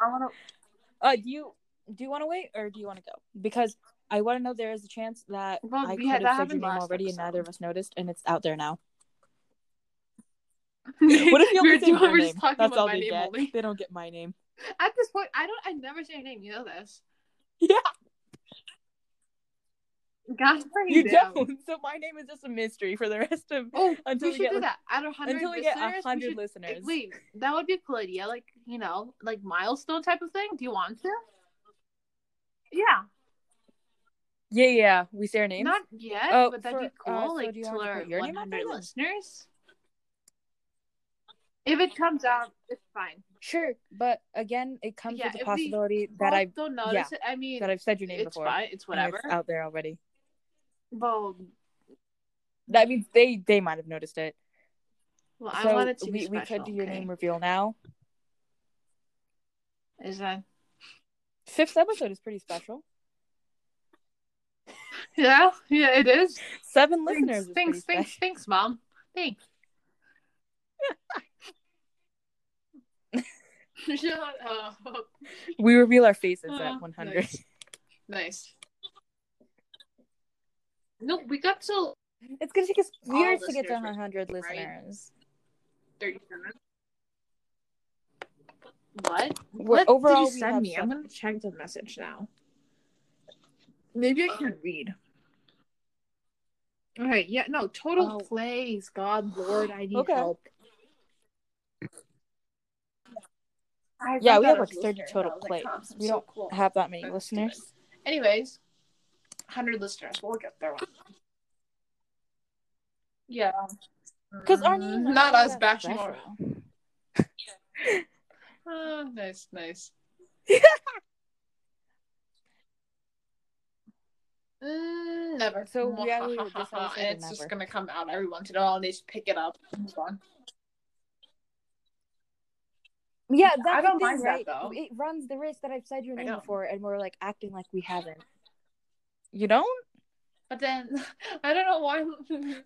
I wanna. Do you want to wait or do you want to go? Because I want to know there is a chance that I could have said your name already and neither of us noticed, and it's out there now. What if you only say my name? That's all they get. Only. They don't get my name. At this point, I never say your name. You know this. Yeah. God, you don't. So my name is just a mystery for the rest of. Oh, until we should do that. At 100 until we get 100 listeners. Wait, that would be a cool idea. Like you know, like milestone type of thing. Do you want to? Yeah. Yeah. We say our names. Not yet, but that'd be cool. Like so to learn 100 listeners. If it comes out, it's fine. Sure, but again, it comes with the possibility that I don't notice it. I mean, that I've said your name before. Fine. It's whatever. It's out there already. Well, that means they might have noticed it. Well, so I wanted to be special. We could do your name reveal now. Is that fifth episode is pretty special. Yeah, it is. 7 listeners. Thanks, mom. Thanks. Shut up. We reveal our faces at 100. Nice. No, we got to... It's going to take us years to get to 100 listeners. Right? 37? What overall did you send me? I'm going to check the message now. Maybe I can't read. All right, yeah, no, total plays. God, Lord, I need help. Yeah, we have like 30 total plays. Like, we don't have that many listeners. Good. Anyways, 100 listeners. We'll get there. Yeah. Because not us bashing. Oh, nice. Never. So yeah, we and it's never. Just gonna come out every once in a while, and they just pick it up and move on. Yeah, I don't mind that though. It runs the risk that I've said your name before, and we're like acting like we haven't. You don't? But then I don't know why.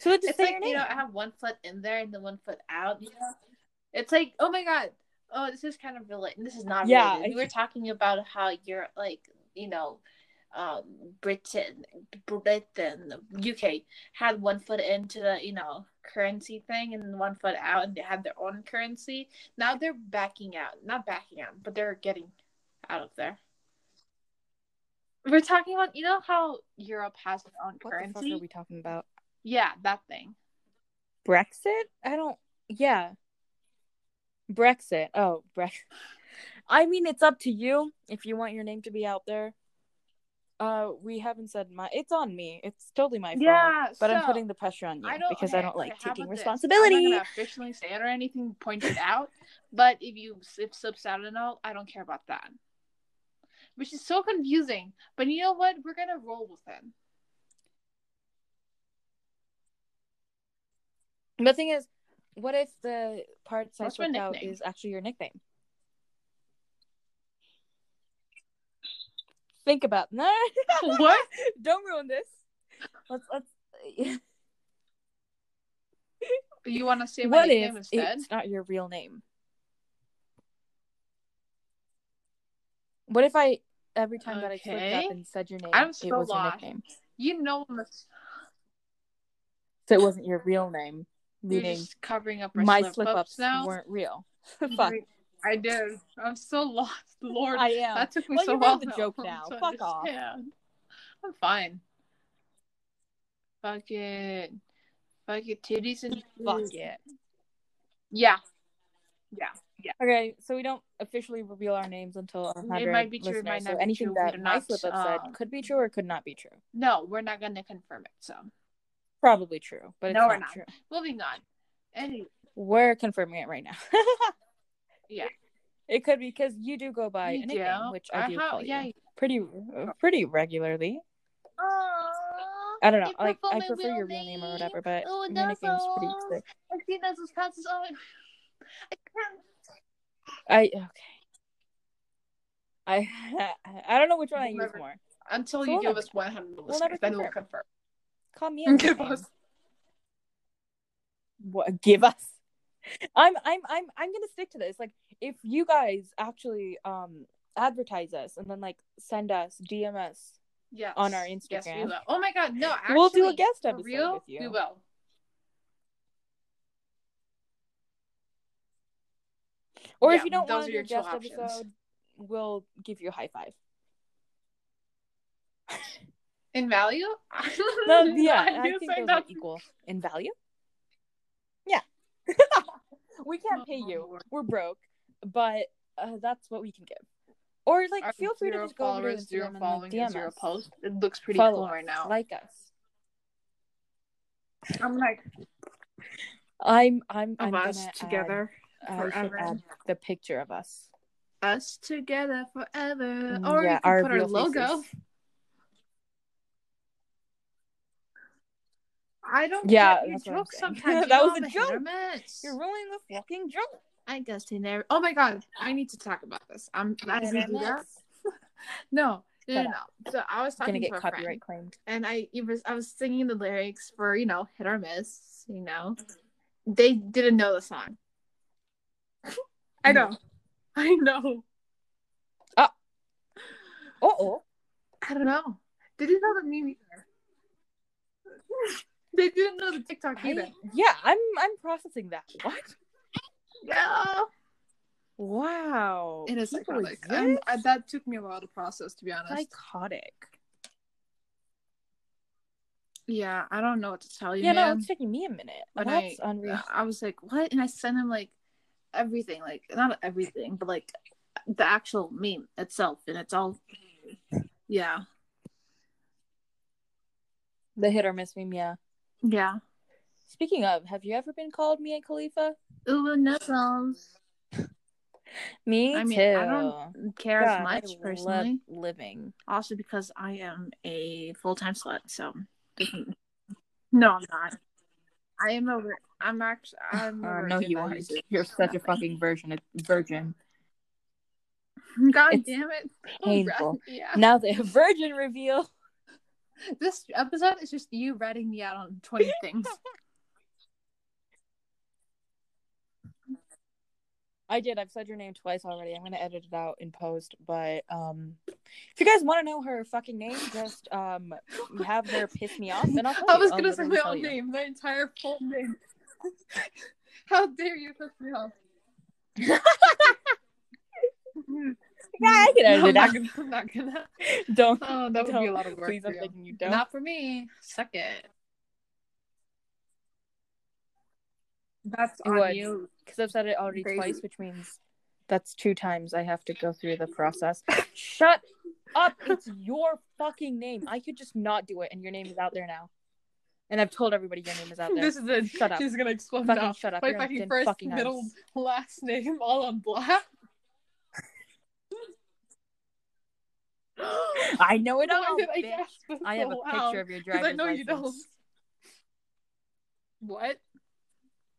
So it's like, you know, I have one foot in there and then one foot out. You know? It's like, oh my god, oh this is kind of related. This is not related. We were talking about how you're like, you know. Britain, UK had one foot into the, you know, currency thing and one foot out, and they had their own currency. Now they're backing out. Not backing out, but they're getting out of there. We're talking about, you know how Europe has its own currency? What the fuck are we talking about? Yeah, that thing. Brexit? Brexit. Oh, Brexit. I mean, it's up to you if you want your name to be out there. We haven't said my. It's on me. It's totally my fault. Yeah, but so, I'm putting the pressure on you because I don't like taking responsibility. I'm not gonna officially say it or anything pointed out, but if slips out and all, I don't care about that. Which is so confusing. But you know what? We're gonna roll with it. The thing is, what if the part I slipped out is actually your nickname? Think about no. What? Don't ruin this. Let's. You want to say my name instead? It's not your real name. What if I every time that I clicked up and said your name, I'm so it was your nickname? You know, so it wasn't your real name. Meaning just covering up my slip ups now weren't real. Fuck. I did. I'm so lost, Lord. I am. That took me so long. You know the joke now. Fuck off. I'm fine. Fuck it. Fuck your titties and fuck it. Yeah. Okay, so we don't officially reveal our names until 100 listeners. So anything that my slip-up said could be true or could not be true. No, we're not going to confirm it. So probably true, but it's not true. Moving on. Anyway. We're confirming it right now. Yeah, it could be because you do go by a nickname, which I do call you pretty regularly. I don't know, like I prefer your real name or whatever, but your nickname's pretty sick. I don't know which one I use more until you give us 100 listeners, then we'll confirm. Call me and give us. What give us? I'm gonna stick to this. Like, if you guys actually advertise us and then like send us DM us on our Instagram. Yes, we will. Oh my god, no! Actually, we'll do a guest episode with you. We will. Or if you don't want to do a guest episode, we'll give you a high five. In value? No, I think those are equal in value. Yeah. We can't pay you. We're broke, but that's what we can give. Or like, our feel free to just go over to Instagram and like, DM us. Post. It looks pretty cool right now. Like us. I'm like, I'm us together forever. Add the picture of us. Us together forever. Or we can put our logo. Faces. I don't get your joke sometimes. That was a joke. You're ruining the fucking joke. I guess in there. Oh my god, I need to talk about this. I'm not gonna do that. No. So I was talking to a friend. Gonna get copyright claimed. And I was singing the lyrics for, you know, Hit or Miss. You know, they didn't know the song. I know. I know. I don't know. They didn't know the meme either. They didn't know the TikTok either. I'm processing that. What? Yeah. Wow. It is psychotic. That took me a while to process, to be honest. Psychotic. Yeah, I don't know what to tell you. Yeah, man. No, it's taking me a minute. But that's unreal. I was like, what? And I sent him like everything, like not everything, but like the actual meme itself, and it's all. Yeah. The hit or miss meme, yeah. Yeah. Speaking of, have you ever been called Mia Khalifa? Ooh, no sounds. Me too. I don't care as much personally. Living. Also because I am a full-time slut, so no, I'm not. I am over. I'm actually. No, you aren't. You're such a fucking virgin. God it's damn it! Painful. Yeah. Now the virgin reveal. This episode is just you ratting me out on 20 things. I did. I've said your name twice already. I'm going to edit it out in post. But if you guys want to know her fucking name, just have her piss me off. And I was going to say my own name. My entire full name. How dare you piss me off? Yeah, I can edit it out. I'm not going to. Don't. Oh, that would be a lot of work. Please, I'm thinking you don't. Not for me. Suck it. That's on you. Because I've said it already twice, which means that's 2 times I have to go through the process. Shut up! It's your fucking name. I could just not do it, and your name is out there now. And I've told everybody your name is out there. This is it. Shut up. She's gonna explode fucking now. Shut up. My fucking first, middle, last name all on black. I know it all, bitch. I have a picture of your driver's license. I know you don't. What?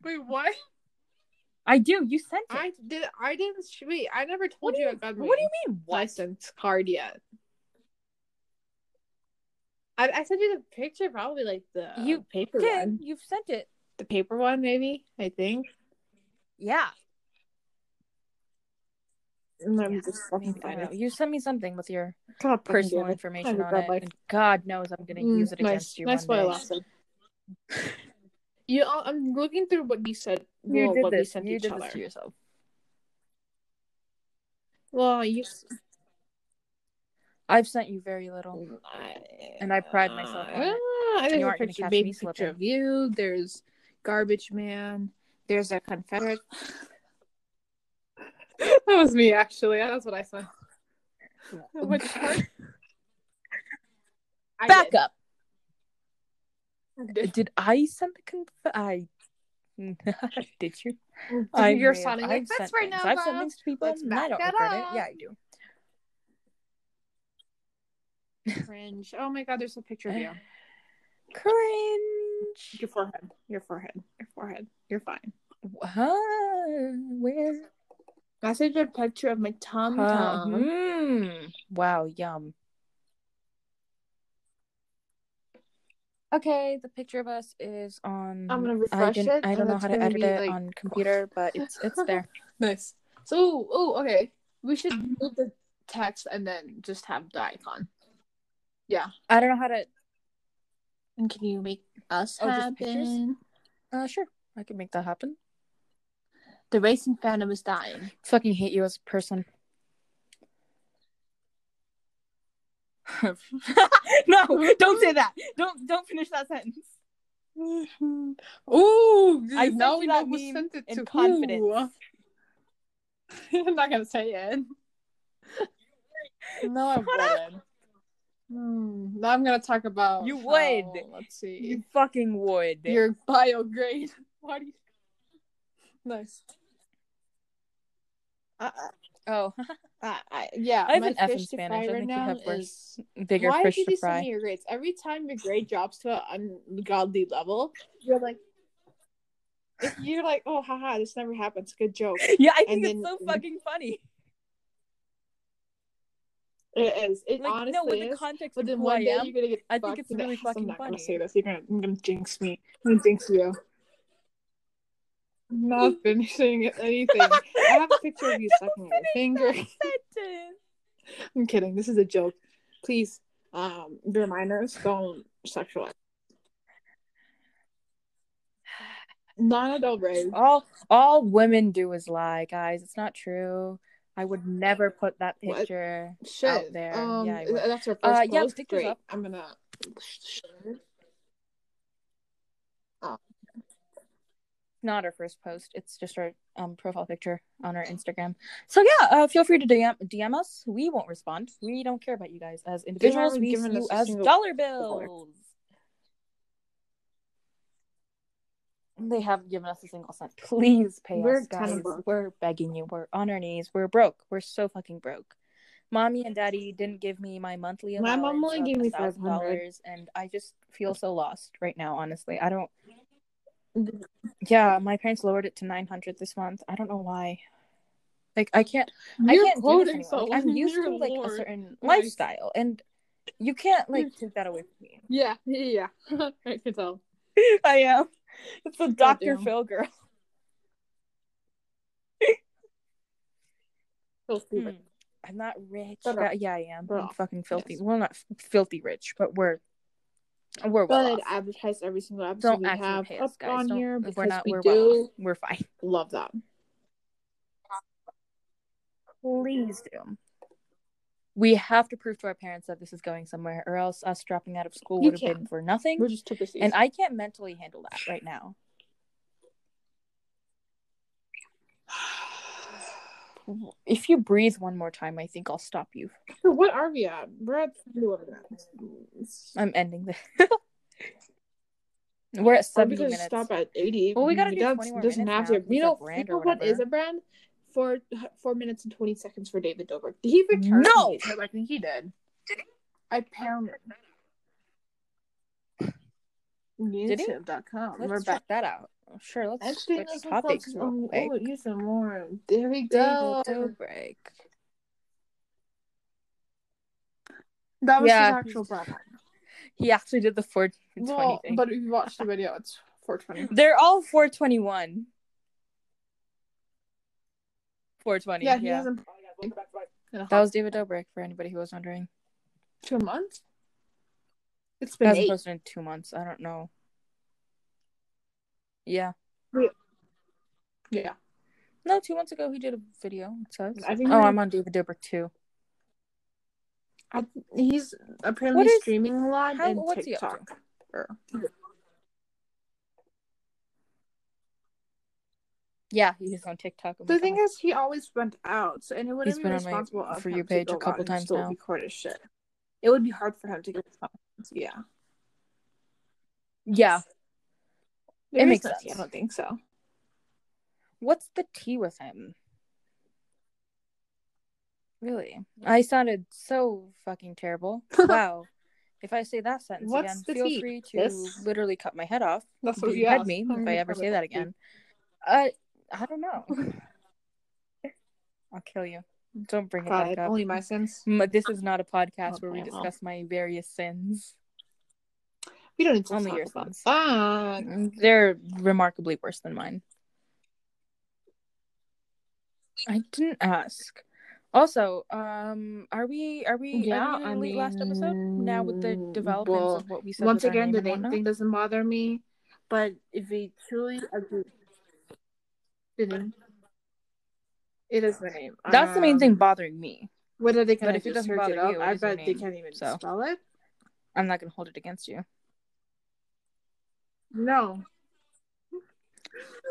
Wait, what? I do. You sent it. I didn't. Wait, I never told you I got my license card yet. I sent you the picture, probably like the paper one. You've sent it. The paper one, maybe. I think. Yeah. Let me just fucking find out. You sent me something with your personal information on it. And God knows I'm gonna use it against you. That's why I lost it. Yeah, I'm looking through what you said. You did this. You did this to yourself. Well, I've sent you very little, and I pride myself on it. There's a picture of you. There's Garbage Man. There's a Confederate. That was me, actually. That's what I said. Which part? Back up. Did I send the I did you? You're sounding like this right now. I've sent things to people and I don't regret it. Yeah, I do. Cringe. Oh my God, there's a picture of you. Cringe. Your forehead. You're fine. Where? I sent a picture of my tum tum. Wow, yum. Okay, the picture of us is on. I'm gonna refresh it. I don't know how to edit it on computer, but it's there. Nice. So, okay. We should move the text and then just have the icon. Yeah. I don't know how to. And can you make us happen? Sure. I can make that happen. The racing fandom is dying. Fucking hate you as a person. No, don't say that. Don't finish that sentence. Ooh, I know that we sent it in confidence. I'm not gonna say it. No, I wouldn't. Now I'm gonna talk about you would. Let's see. You fucking would. Your bio grade. Why do you? Nice. I have an F in Spanish. I think you have worse, bigger fish to fry. Why do you do your grades? Every time your grade drops to an ungodly level, you're like, oh, haha, this never happens. Good joke. Yeah, I think it's so fucking funny. It is. It honestly no, with the context but then one day you're gonna get. I think it's really fucking funny. I'm not gonna say this. I'm gonna jinx you. not finishing anything. I have a picture of you sucking your finger. I'm kidding. This is a joke. Please, your minors, don't sexualize. Non-adult rape. All women do is lie, guys. It's not true. I would never put that picture out there. Yeah, that's her first post. Yeah, the picture's up. I'm gonna. Oh. Not her first post. It's just her profile picture on her Instagram. So yeah, feel free to DM us. We won't respond. We don't care about you guys as individuals. We see you as dollar bills. They haven't given us a single cent. Please pay us, guys. We're begging you. We're on our knees. We're broke. We're so fucking broke. Mommy and daddy didn't give me my monthly allowance. My mom only gave me $500, and I just feel so lost right now. Honestly, I don't. Yeah, my parents lowered it to $900 this month. I don't know why. Like, I can't. I can't do this anymore. So like, I'm used to like a certain lifestyle, and you can't like take that away from me. Yeah. I can tell. I am. It's the Dr. Phil girl. Filthy rich. I'm not rich. Yeah, I am. I'm fucking filthy. Yes. Well, not filthy rich, but we're well. But advertise every single episode don't we have pay us, up guys. On don't, here because we're not. We we're do. Well we're fine. Love that. Please do. We have to prove to our parents that this is going somewhere, or else us dropping out of school would have been for nothing. We're just too busy. And I can't mentally handle that right now. If you breathe one more time, I think I'll stop you. What are we at? We're at 2 minutes. I'm ending this. We're at 70 minutes. Stop at 80. Well, we gotta do 20 more minutes now. You know, what is a brand? 4 minutes and 20 seconds for David Dobrik. Did he return? No! I think he did. I found it. YouTube.com. Let's check that out. Sure, let's switch topics real quick. Oh, use some more. There we go. David Dobrik. That was his actual brand. He actually did the 420 thing. But if you watch the video, it's 420. They're all 421. 420. Yeah. That was David Dobrik for anybody who was wondering. 2 months? It's been posted in 2 months. I don't know. Yeah. No, 2 months ago he did a video. It says. I'm on David Dobrik too. He's apparently streaming a lot in TikTok. Yeah, he's on TikTok. The thing is, he always went out, and it wouldn't be responsible for your page a couple times now. Record his shit. It would be hard for him to get responses. Yeah. It makes sense. I don't think so. What's the tea with him? Really, I sounded so fucking terrible. Wow. If I say that sentence again, feel free to literally cut my head off. That's what you had me. If I ever say that again. I don't know. I'll kill you. Don't bring it back up. Only my sins. This is not a podcast where we discuss my various sins. We don't need to only your sins. They're remarkably worse than mine. I didn't ask. Also, are we in the last episode now with the developments of what we said? Once again, the name thing doesn't bother me, but if we truly agree. It is the name. That's the main thing bothering me. Whether they can just search it up, I bet they can't even spell it. I'm not going to hold it against you. No.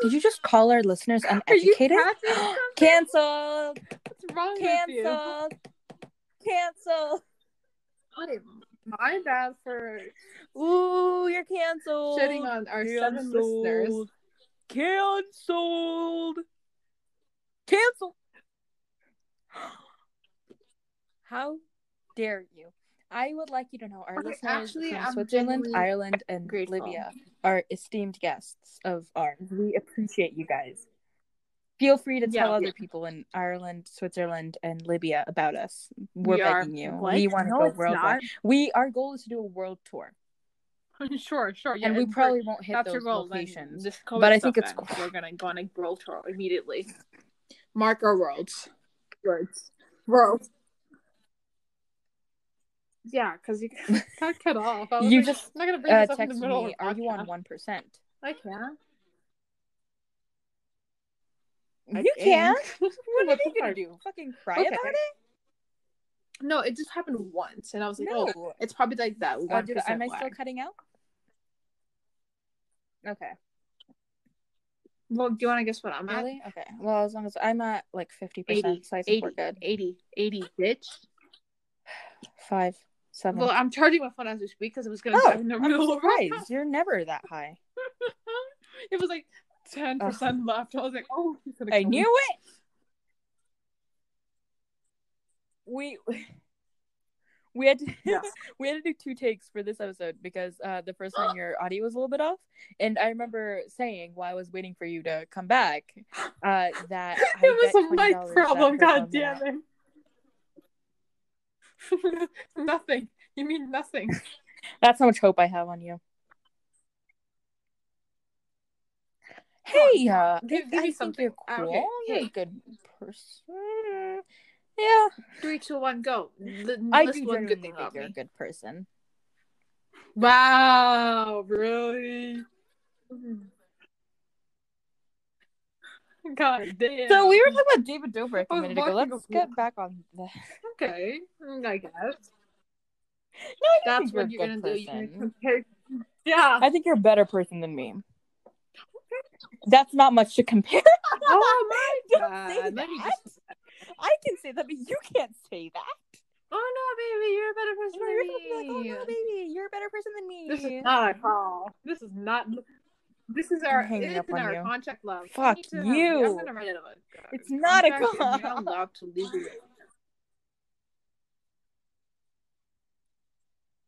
Did you just call our listeners uneducated? Cancelled. What's wrong with you? Cancelled. My bad for. Ooh, you're cancelled. Shitting on our 7 listeners. Cancelled. How dare you? I would like you to know our listeners from Switzerland, Ireland, and Libya are esteemed guests of ours. We appreciate you guys. Feel free to tell other people in Ireland, Switzerland, and Libya about us. We're begging you. We want to go worldwide. Our goal is to do a world tour. Sure. Yeah, and we probably won't hit those locations. This but I think it's cool. We're gonna go on a world tour immediately. Mark our worlds. Yeah, because you got cut off. You like, just not gonna bring this up in the middle. Me, are you on 1%? I can. You can. What are you gonna do? Fucking cry about it? No, it just happened once, and I was like, "Oh, it's probably like that." Am I still cutting out? Okay. Well, do you want to guess what I'm at? Okay. Well, as long as I'm at like 50%, so I think we're good. 80, bitch. 5, 7. Well, I'm charging my phone as we speak because it was going to die in the middle of the night. You're never that high. It was like 10% left. I was like, "Oh, he's gonna kill me." Knew it. We had to do 2 takes for this episode because the first one your audio was a little bit off, and I remember saying while I was waiting for you to come back that it was a mic problem. God damn it! Nothing. You mean nothing? That's how much hope I have on you. Hey, give me something. You're cool. Okay. You're a good person. Yeah. 3, 2, 1, go. I do one good thing think you're a good person. Wow, really? God damn. So we were talking about David Dobrik a minute ago. Let's get back on that. Okay, I guess. No, that's what you're gonna do. You're gonna compare... Yeah. I think you're a better person than me. That's not much to compare. Oh my God. Don't say that. I can say that, but you can't say that. Oh no, baby, you're a better person than me. Like, oh no, baby, you're a better person than me. This is not Carl. This is not. This is our. It's in our you. Contract, love. Fuck you. I'm gonna write it up. It's not a Carl. You're allowed to leave you.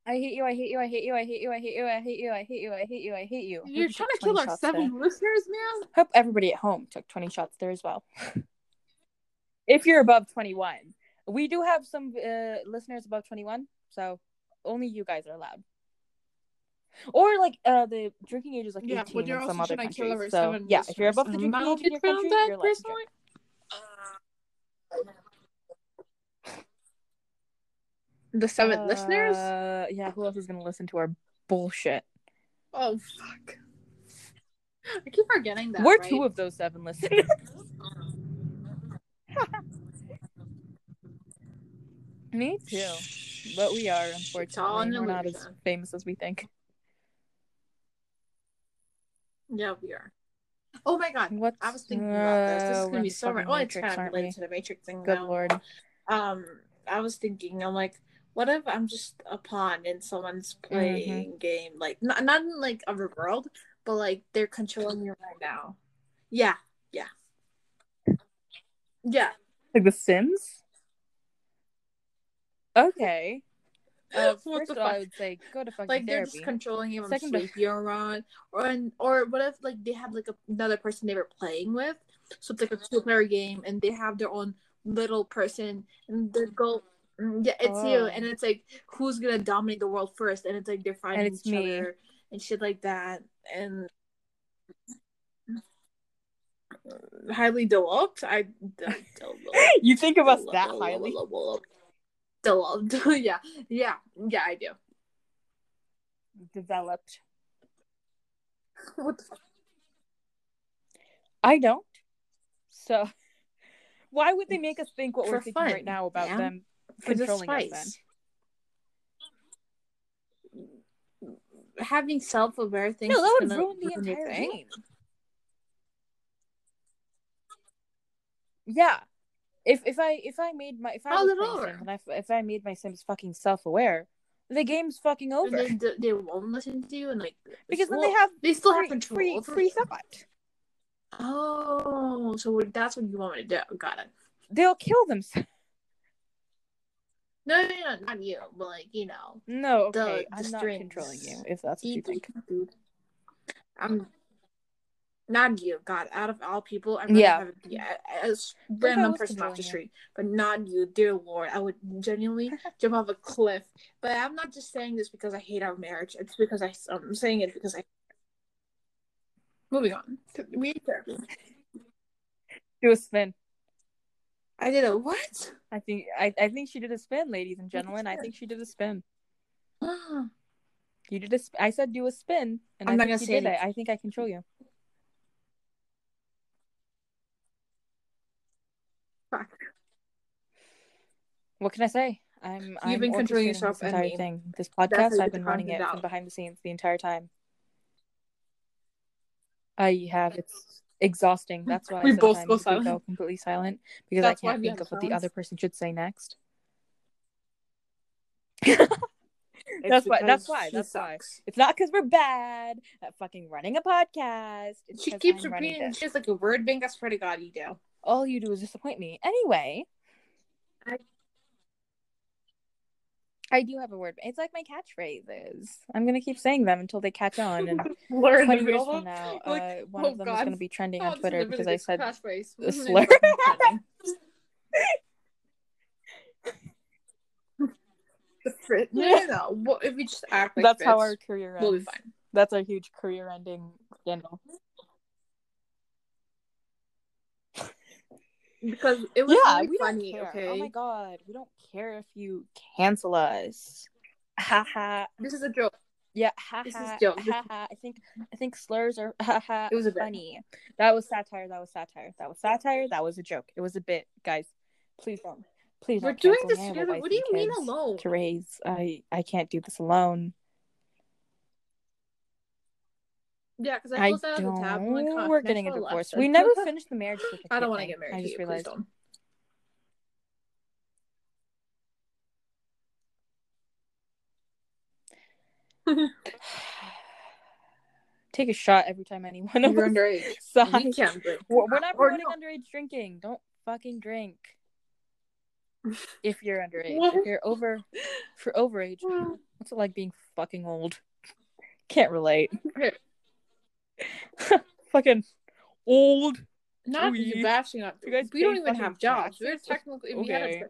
I hate you. I hate you. I hate you. I hate you. I hate you. I hate you. I hate you. I hate you. I hate you. You're trying to kill our 7 listeners, man. Hope everybody at home took 20 shots there as well. If you're above 21. We do have some listeners above 21, so only you guys are allowed. Or, like, the drinking age is, like, 18 in some other countries. So, yeah, if you're above the drinking age in your country, you're allowed to drink. The 7 listeners? Yeah, who else is going to listen to our bullshit? Oh, fuck. I keep forgetting that, We're 2 of those 7 listeners. Me too, but we are unfortunately we're not as famous as we think. Yeah, we are. Oh my God, what I was thinking about this is gonna be so much. Well, it's kind of related to the Matrix thing. Good Lord. I was thinking, I'm like, what if I'm just a pawn and someone's playing game, like not in like other world, but like they're controlling you right now. Yeah. Like The Sims? Okay. First of all, I would say go to fucking therapy. Like, they're just controlling you on sleep you're on. Or what if, like, they have, like, another person they were playing with? So it's, like, a 2-player game, and they have their own little person, and their goal... Yeah, it's you, and it's, like, who's gonna dominate the world first? And it's, like, they're fighting each other and shit like that, and... highly developed. You think of us that highly developed? Yeah, I do. Developed. What the fuck? I don't. So, why would they make us think what we're thinking right now about them controlling us? Then having self-aware things. No, that would ruin the entire game. Yeah, if I made my Sims fucking self-aware, the game's fucking over. And they won't listen to you, and like because then they still have control. Free thought. Oh, so that's what you want me to do? Got it. They'll kill themselves. No, not you, but like you know. No, okay, I'm not controlling you if that's what you think. I'm. Not you, God. Out of all people, I'd rather have a random person off the street, but not you, dear Lord. I would genuinely jump off a cliff. But I'm not just saying this because I hate our marriage. It's because I'm saying it because I. Moving on. We need therapy. Do a spin. I did a what? I think she did a spin, ladies and gentlemen. I think she did a spin. You did a. I said do a spin, and I'm not gonna say it. I think I control you. Fuck. What can I say? You've been controlling yourself and me. This podcast, I've been running it from behind the scenes the entire time. I have. It's exhausting. That's why we both go silent. Go completely silent because I can't think of what the other person should say next. That's why. It's not because we're bad at fucking running a podcast. It's she keeps repeating. She's like a word bank. I swear to God, you do. All you do is disappoint me. Anyway, I do have a word. It's like my catchphrases. I'm gonna keep saying them until they catch on. And 20 years from now, one of them is gonna be trending on Twitter because I said a slur. No. If we just act like that's how our career ends. We'll be fine. That's our huge career-ending scandal. Because it was really funny, okay? Oh my God, we don't care if you cancel us. Haha. This is a joke. Yeah, haha. This is a joke. Haha. I think slurs are haha. It was funny. That was satire. That was a joke. It was a bit, guys. Please don't. Please don't. We're doing this together. What do you mean alone? To raise, I can't do this alone. Yeah, because I closed out of the tab. Like, we're getting a divorce. We never finished the marriage certificate. I don't want to get married. I just realized. Take a shot every time anyone. You're underage. You can't drink. We're not promoting underage drinking. Don't fucking drink. If you're underage, if you're overage, what's it like being fucking old? Can't relate. Fucking old. Not you bashing up. You guys, we don't even have jobs. We're technically we had a...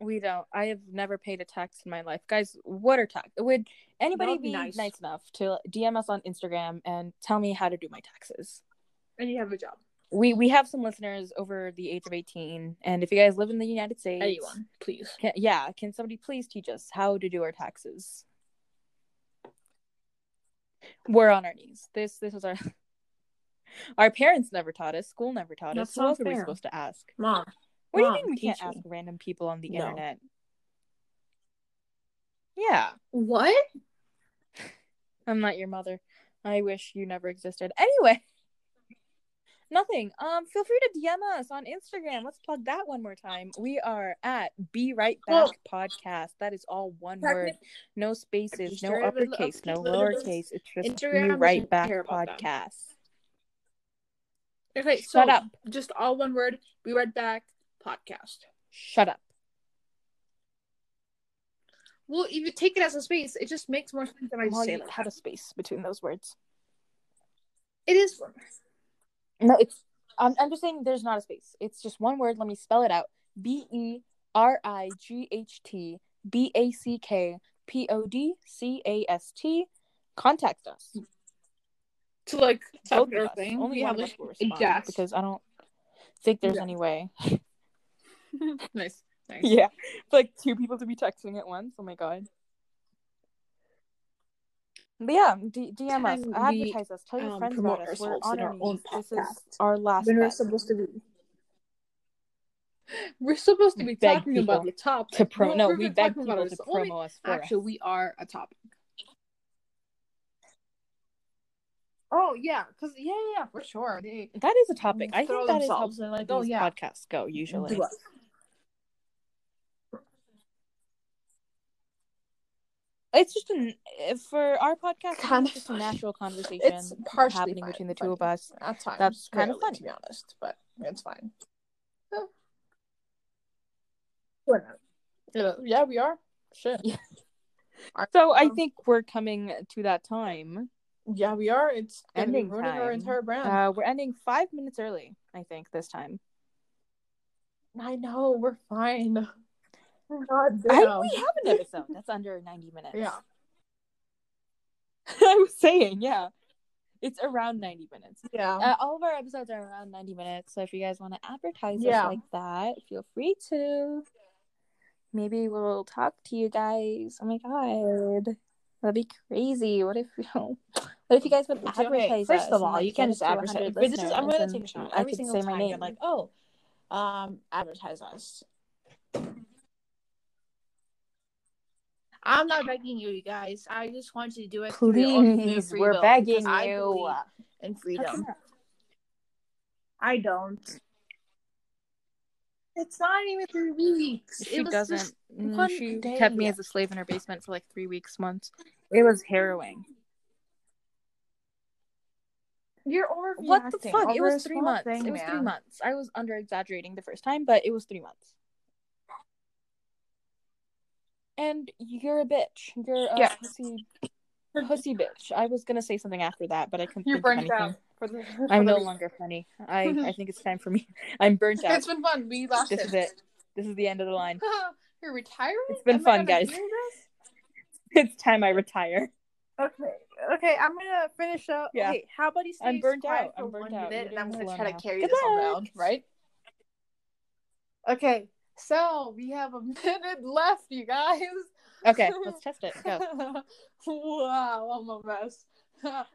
We don't. I have never paid a tax in my life, guys. What are tax? Would anybody be nice enough to DM us on Instagram and tell me how to do my taxes? And you have a job. We have some listeners over the age of 18, and if you guys live in the United States, anyone, please, can somebody please teach us how to do our taxes? We're on our knees. This is our parents never taught us. School never taught us. Who else are we supposed to ask? Mom. What do you mean we can't ask random people on the internet? Yeah. What? I'm not your mother. I wish you never existed. Anyway. Nothing. Feel free to DM us on Instagram. Let's plug that one more time. We are at Be Right Back Podcast. That is all one word. No spaces, no uppercase, no lowercase. It's just Be Right Back Podcast. Okay, shut up. Just all one word. Be Right Back Podcast. Shut up. Well, if you take it as a space, it just makes more sense than I just say that. Had a space between those words. It is one word. No, it's. I'm just saying there's not a space. It's just one word. Let me spell it out. BerighhtBackPodcast. Contact us. To like tell your thing. Only one of us will respond because I don't think there's any way. Nice. Yeah, it's like two people to be texting at once. Oh my God. But yeah, DM us, advertise us, tell your friends about us. We're on our own podcast. This is our last. We're supposed to be talking about the topic. We beg people to promo us. Actually, we are a topic. Oh yeah, because yeah, for sure. That is a topic. I think that is how podcasts go usually. It's just for our podcast, kind it's just a natural conversation it's happening between the two of us. That's fine. That's kind of funny, to be honest, but it's fine. So, we're not. Yeah, we are. Sure. Yeah. So I think we're coming to that time. Yeah, we are. It's ending ruining time. Our entire brand. We're ending 5 minutes early, I think, this time. I know, we're fine. We're not down. We have an episode that's under 90 minutes. Yeah. I was saying, yeah. It's around 90 minutes. Yeah. All of our episodes are around 90 minutes. So if you guys want to advertise us like that, feel free to. Maybe we'll talk to you guys. Oh my God. That'd be crazy. What if you guys would advertise us? First of all, you can't just advertise. I'm going to take a shot. Every single time you're like, oh, advertise us. I'm not begging you guys. I just want you to do it. Please, we're begging you. And freedom. I don't. It's not even 3 weeks. She doesn't. She kept me as a slave in her basement for like 3 weeks, months. It was harrowing. You're overreacting. What the fuck? It was 3 months. It was 3 months. I was under exaggerating the first time, but it was 3 months. And you're a bitch. You're a pussy bitch. I was gonna say something after that, but I couldn't. You're burnt out. I'm no longer funny. I think it's time for me. I'm burnt out. It's been fun. We lost this. This is it. This is the end of the line. You're retiring? It's been fun, guys. It's time I retire. Okay. I'm gonna finish up. Yeah. Okay, how about you? I'm burnt out. I'm burnt out. And I'm gonna try to carry this around, right? Okay. So we have a minute left, you guys. Okay, let's test it. Go. Wow, I'm a mess. It's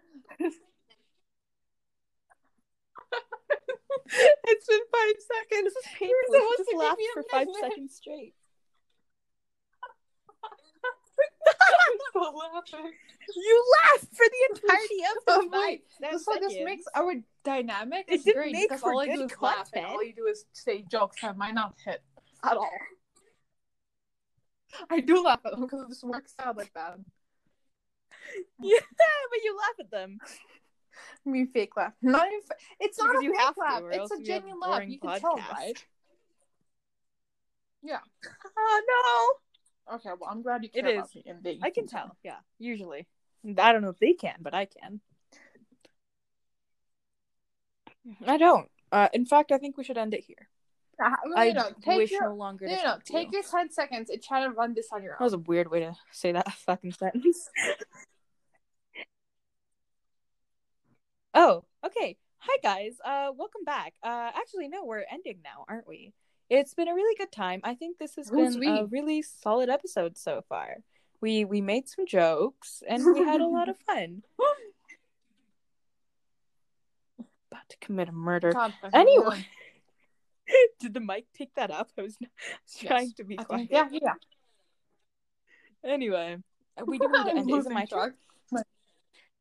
been 5 seconds. You were supposed to laugh for 5 seconds straight. I'm so laughing. You laughed for the entirety of the night. So this makes our dynamic. It didn't make for all good content. All you do is say jokes that might not hit at all. I do laugh at them because it just works out like that. Yeah, but you laugh at them. Me fake laugh. Not even. It's not because a fake laugh. It's a genuine laugh. You can tell, right? Yeah. Oh no. Okay, well, I'm glad you care about me. And I can tell, yeah, usually. I don't know if they can, but I can. I don't. In fact, I think we should end it here. Take your 10 seconds and try to run this on your own. That was a weird way to say that fucking sentence. Oh, okay. Hi, guys. Welcome back. Actually, no, we're ending now, aren't we? It's been a really good time. I think this has been a really solid episode so far. We made some jokes and we had a lot of fun. About to commit a murder. God, anyway, did the mic pick that up? I was trying to be quiet. Yeah. Anyway, we do need to end it. Is it my track?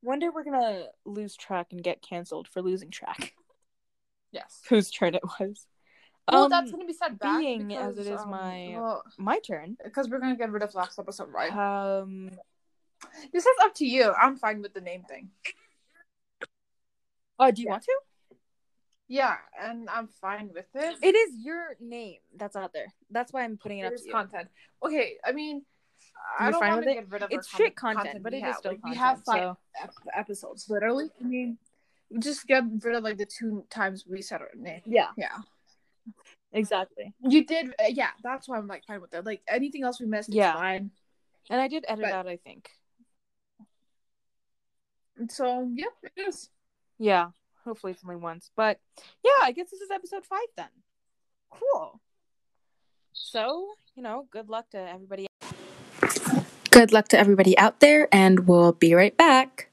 One day we're gonna lose track and get canceled for losing track. Yes. Whose turn it was. Well, that's going to be said back because, as it is my turn. Because we're going to get rid of last episode, right? This is up to you. I'm fine with the name thing. Oh, do you want to? Yeah, and I'm fine with it. It is your name that's out there. That's why I'm putting it up to you. Content. Okay, I mean, I don't want to get rid of it. It's shit content, but it is still content. We have 5 episodes, literally. I mean, just get rid of the 2 times we said our name. Yeah. Yeah. Exactly. You did, yeah. That's why I'm fine with that. Anything else we missed, it's fine. And I did edit out, I think. So yeah, it is. Yeah, hopefully it's only once, but yeah, I guess this is episode 5 then. Cool. So good luck to everybody out there, and we'll be right back.